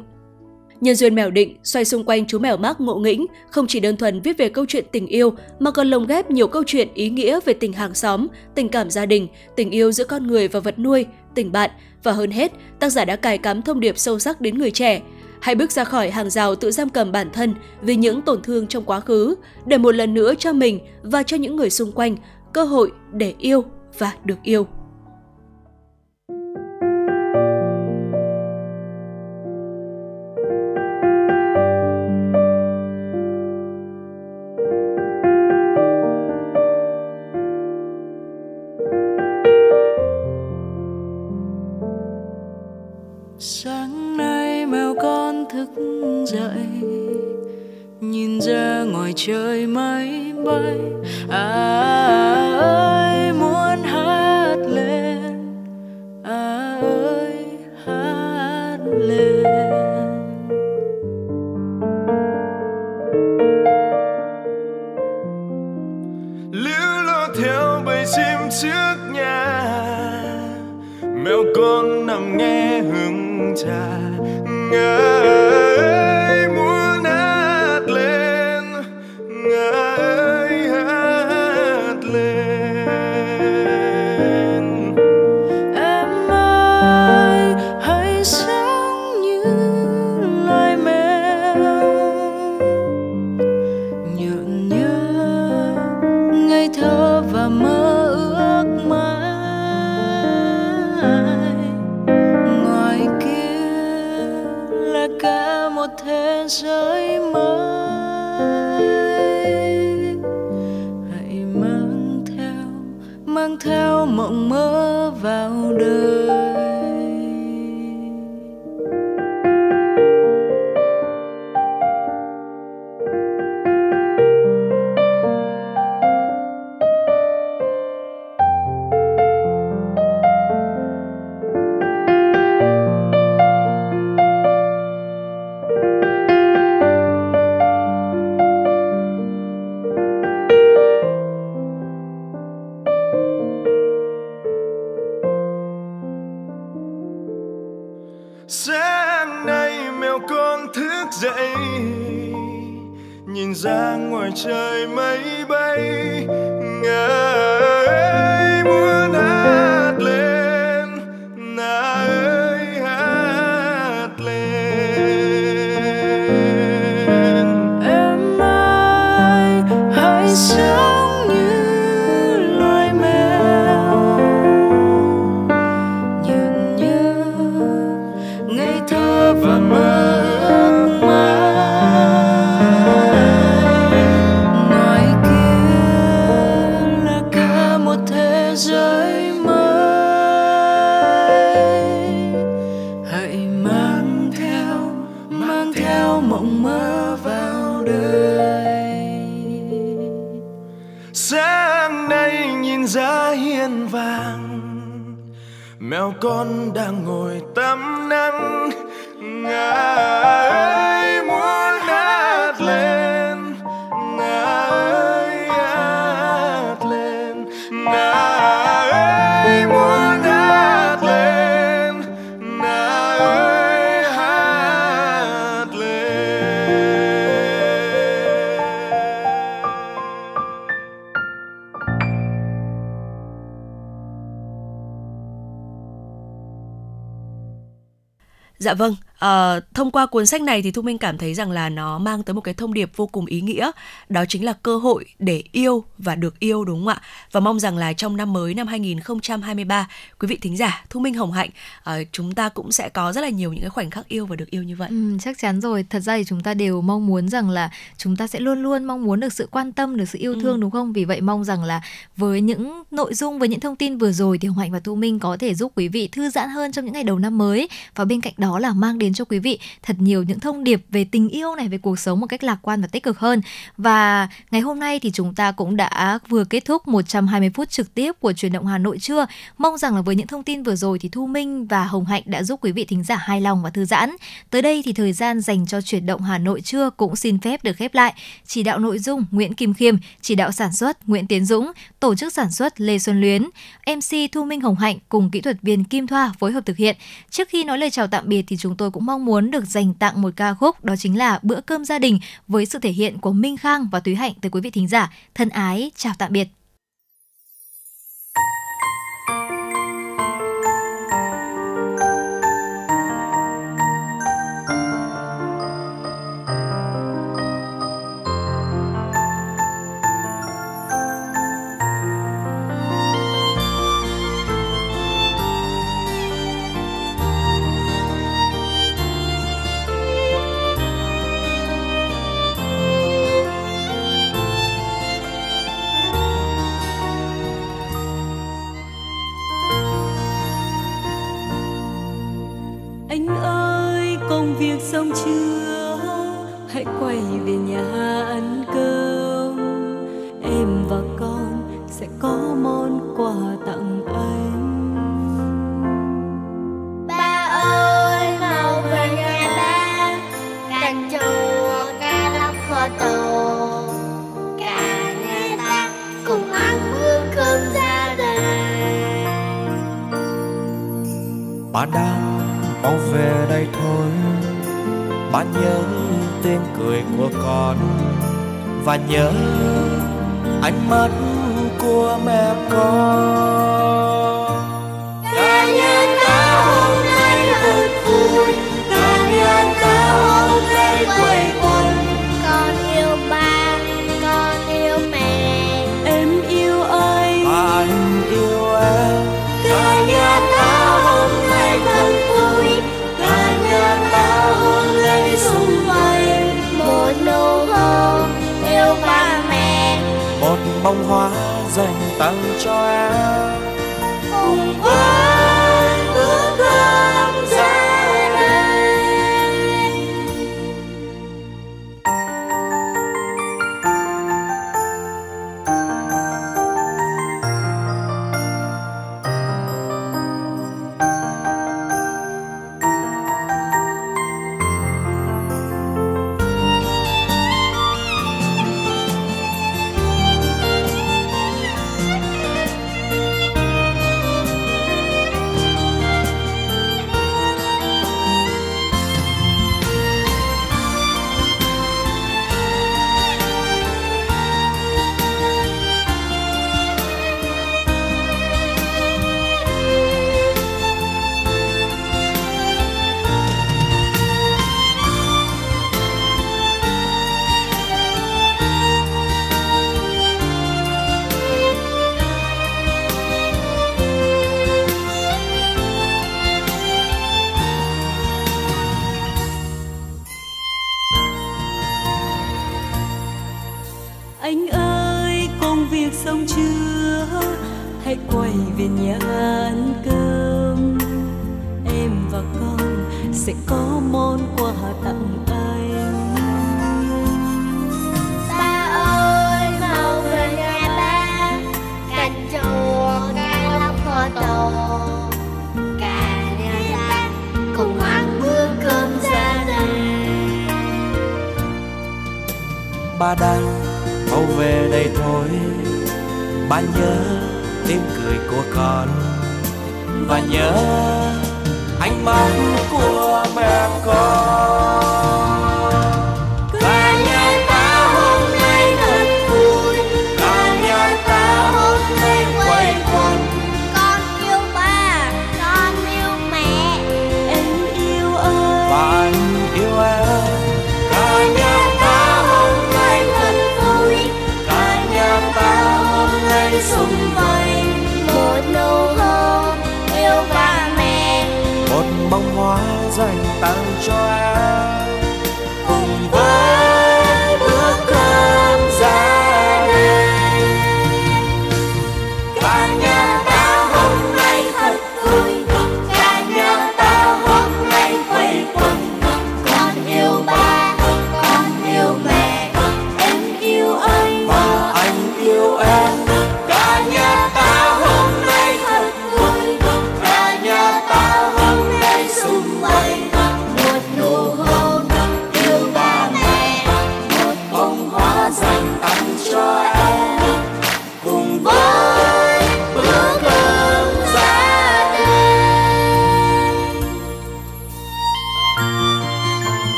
Nhân duyên mèo định xoay xung quanh chú mèo Mark ngộ nghĩnh, không chỉ đơn thuần viết về câu chuyện tình yêu mà còn lồng ghép nhiều câu chuyện ý nghĩa về tình hàng xóm, tình cảm gia đình, tình yêu giữa con người và vật nuôi, tình bạn, và hơn hết, tác giả đã cài cắm thông điệp sâu sắc đến người trẻ. Hãy bước ra khỏi hàng rào tự giam cầm bản thân vì những tổn thương trong quá khứ, để một lần nữa cho mình và cho những người xung quanh cơ hội để yêu và được yêu. Sáng nay mèo con thức dậy, nhìn ra ngoài trời máy bay, ơi muốn hát lên. líu lo theo bầy chim trước nhà, mèo con nằm nghe hương trà ngã. Theo mộng mơ vào đời. Dạ vâng, thông qua cuốn sách này thì Thu Minh cảm thấy rằng là nó mang tới một cái thông điệp vô cùng ý nghĩa. Đó chính là cơ hội để yêu và được yêu, đúng không ạ? Và mong rằng là trong năm mới năm 2023, quý vị thính giả, Thu Minh, Hồng Hạnh, chúng ta cũng sẽ có rất là nhiều những cái khoảnh khắc yêu và được yêu như vậy. Chắc chắn rồi, thật ra thì chúng ta đều mong muốn rằng là chúng ta sẽ luôn luôn mong muốn được sự quan tâm, được sự yêu thương, đúng không? Vì vậy mong rằng là với những nội dung, với những thông tin vừa rồi thì Hồng Hạnh và Thu Minh có thể giúp quý vị thư giãn hơn trong những ngày đầu năm mới. Và bên cạnh đó là mang đến cho quý vị thật nhiều những thông điệp về tình yêu này, về cuộc sống một cách lạc quan và tích cực hơn. Và ngày hôm nay thì chúng ta cũng đã vừa kết thúc 120 phút trực tiếp của Chuyển động Hà Nội trưa. Mong rằng là với những thông tin vừa rồi thì Thu Minh và Hồng Hạnh đã giúp quý vị thính giả hài lòng và thư giãn. Tới đây thì thời gian dành cho Chuyển động Hà Nội trưa cũng xin phép được khép lại. Chỉ đạo nội dung Nguyễn Kim Khiêm, chỉ đạo sản xuất Nguyễn Tiến Dũng, tổ chức sản xuất Lê Xuân Luyến, MC Thu Minh, Hồng Hạnh cùng kỹ thuật viên Kim Thoa phối hợp thực hiện. Trước khi nói lời chào tạm biệt thì chúng tôi cũng mong muốn được dành tặng một ca khúc, đó chính là Bữa Cơm Gia Đình với sự thể hiện của Minh Khang và Túy Hạnh tới quý vị thính giả. Thân ái, chào tạm biệt. Xong chưa, hãy quay về nhà ăn cơm. Em và con sẽ có món quà tặng anh. Ba ơi, mau về nhà ba. Canh chua, cá lóc kho tàu, cả nhà ta cùng Và nhớ tiếng cười của con, và nhớ ánh mắt của mẹ con. Ta nhớ ta hôm nay thật vui, ta nhớ ta hôm nay quây quần. Con yêu ba, con yêu mẹ, em yêu anh và anh yêu em. Ta nhớ ta hôm nay thật vui, ta nhớ ta hôm nay xung quanh. Một nụ hôn yêu ba mẹ, một bông hoa dành tặng cho em. Cùng với bữa cơm gia đình,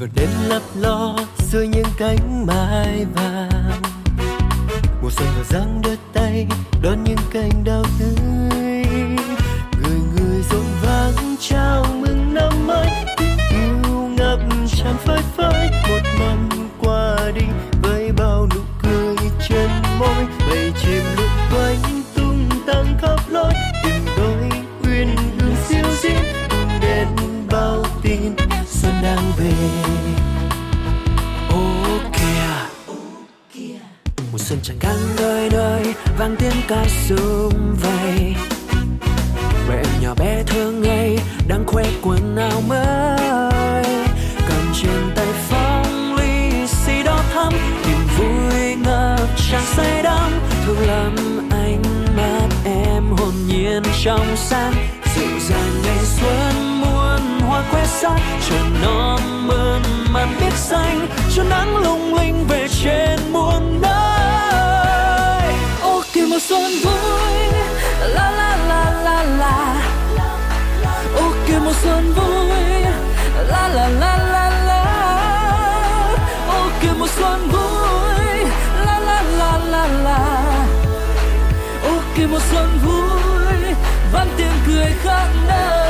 vừa đến lấp ló dưới những cánh mai vàng. Mùa xuân vừa giăng đôi tay đón những cánh đào tươi, người người rộn vang chào mừng năm mới. Tình yêu ngập tràn phơi phới, một năm qua đi với bao nụ cười trên môi. Bầy chim lục quanh tung tăng khắp lối, tìm đôi Mùa xuân tràn ngàn nơi nơi vang tiếng ca sum vầy. Và em nhỏ bé thơ ngây đang khoe quần áo mới, cầm trên tay phong ly si đỏ thắm, niềm vui ngập tràn say đắm. Thương lắm ánh mắt em hồn nhiên trong sáng, dịu dàng ngày xuân muôn hoa quét xa, trời non mơn màn biếc xanh, cho nắng lung linh về trên muôn nơi. Ô kìa mùa xuân vui, la la la la la. Ô kìa mùa xuân vui, la la la la la. Ô kìa mùa xuân vui, la la la la la. Ô kìa mùa xuân vui, vang tiếng cười khắp nơi.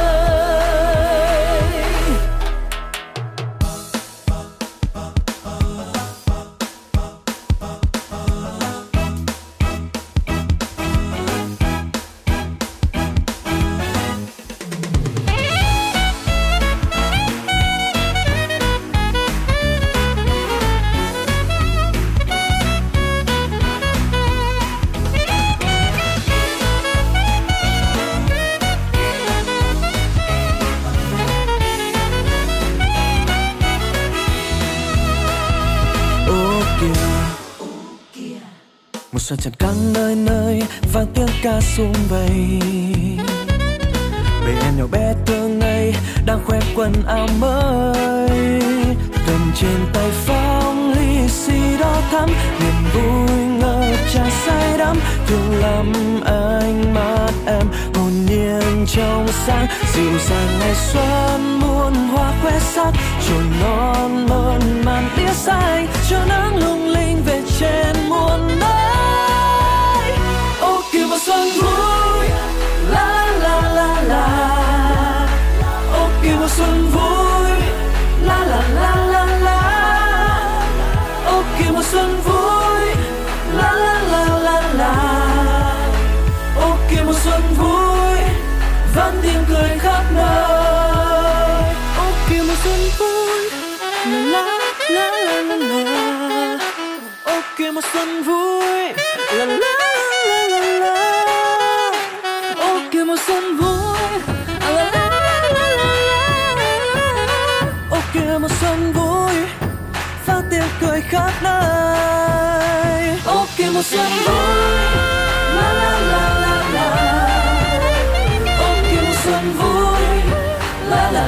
Mùa xuân tràn khắp nơi nơi vang tiếng ca sum vầy. Bầy em nhỏ bé thơ ngây đang khoe quần áo mới, cầm trên tay phong ly si đỏ thắm, niềm vui ngập tràn say đắm. Thương lắm ánh mắt em hồn nhiên trong sáng, dịu dàng ngày xuân muôn hoa khoe sắc, trồi non mơn màn tía xanh, cho nắng lung linh về trên muôn nơi. Ô kìa mùa xuân vui, la la la la. Ô kìa mùa xuân vui, la la la la la. Ô kìa mùa xuân vui, la la la la la. Ô kìa mùa xuân vui, vang tiếng cười khắp nơi. Ô kìa mùa xuân vui, la la la la la. Ô kìa mùa xuân vui, la la. Mùa xuân vui, la la la la la. Ô kìa mùa xuân vui, phát tiếng cười khắp nơi. Ô kìa mùa xuân vui, la la la la la. Ô kìa mùa xuân vui, la la.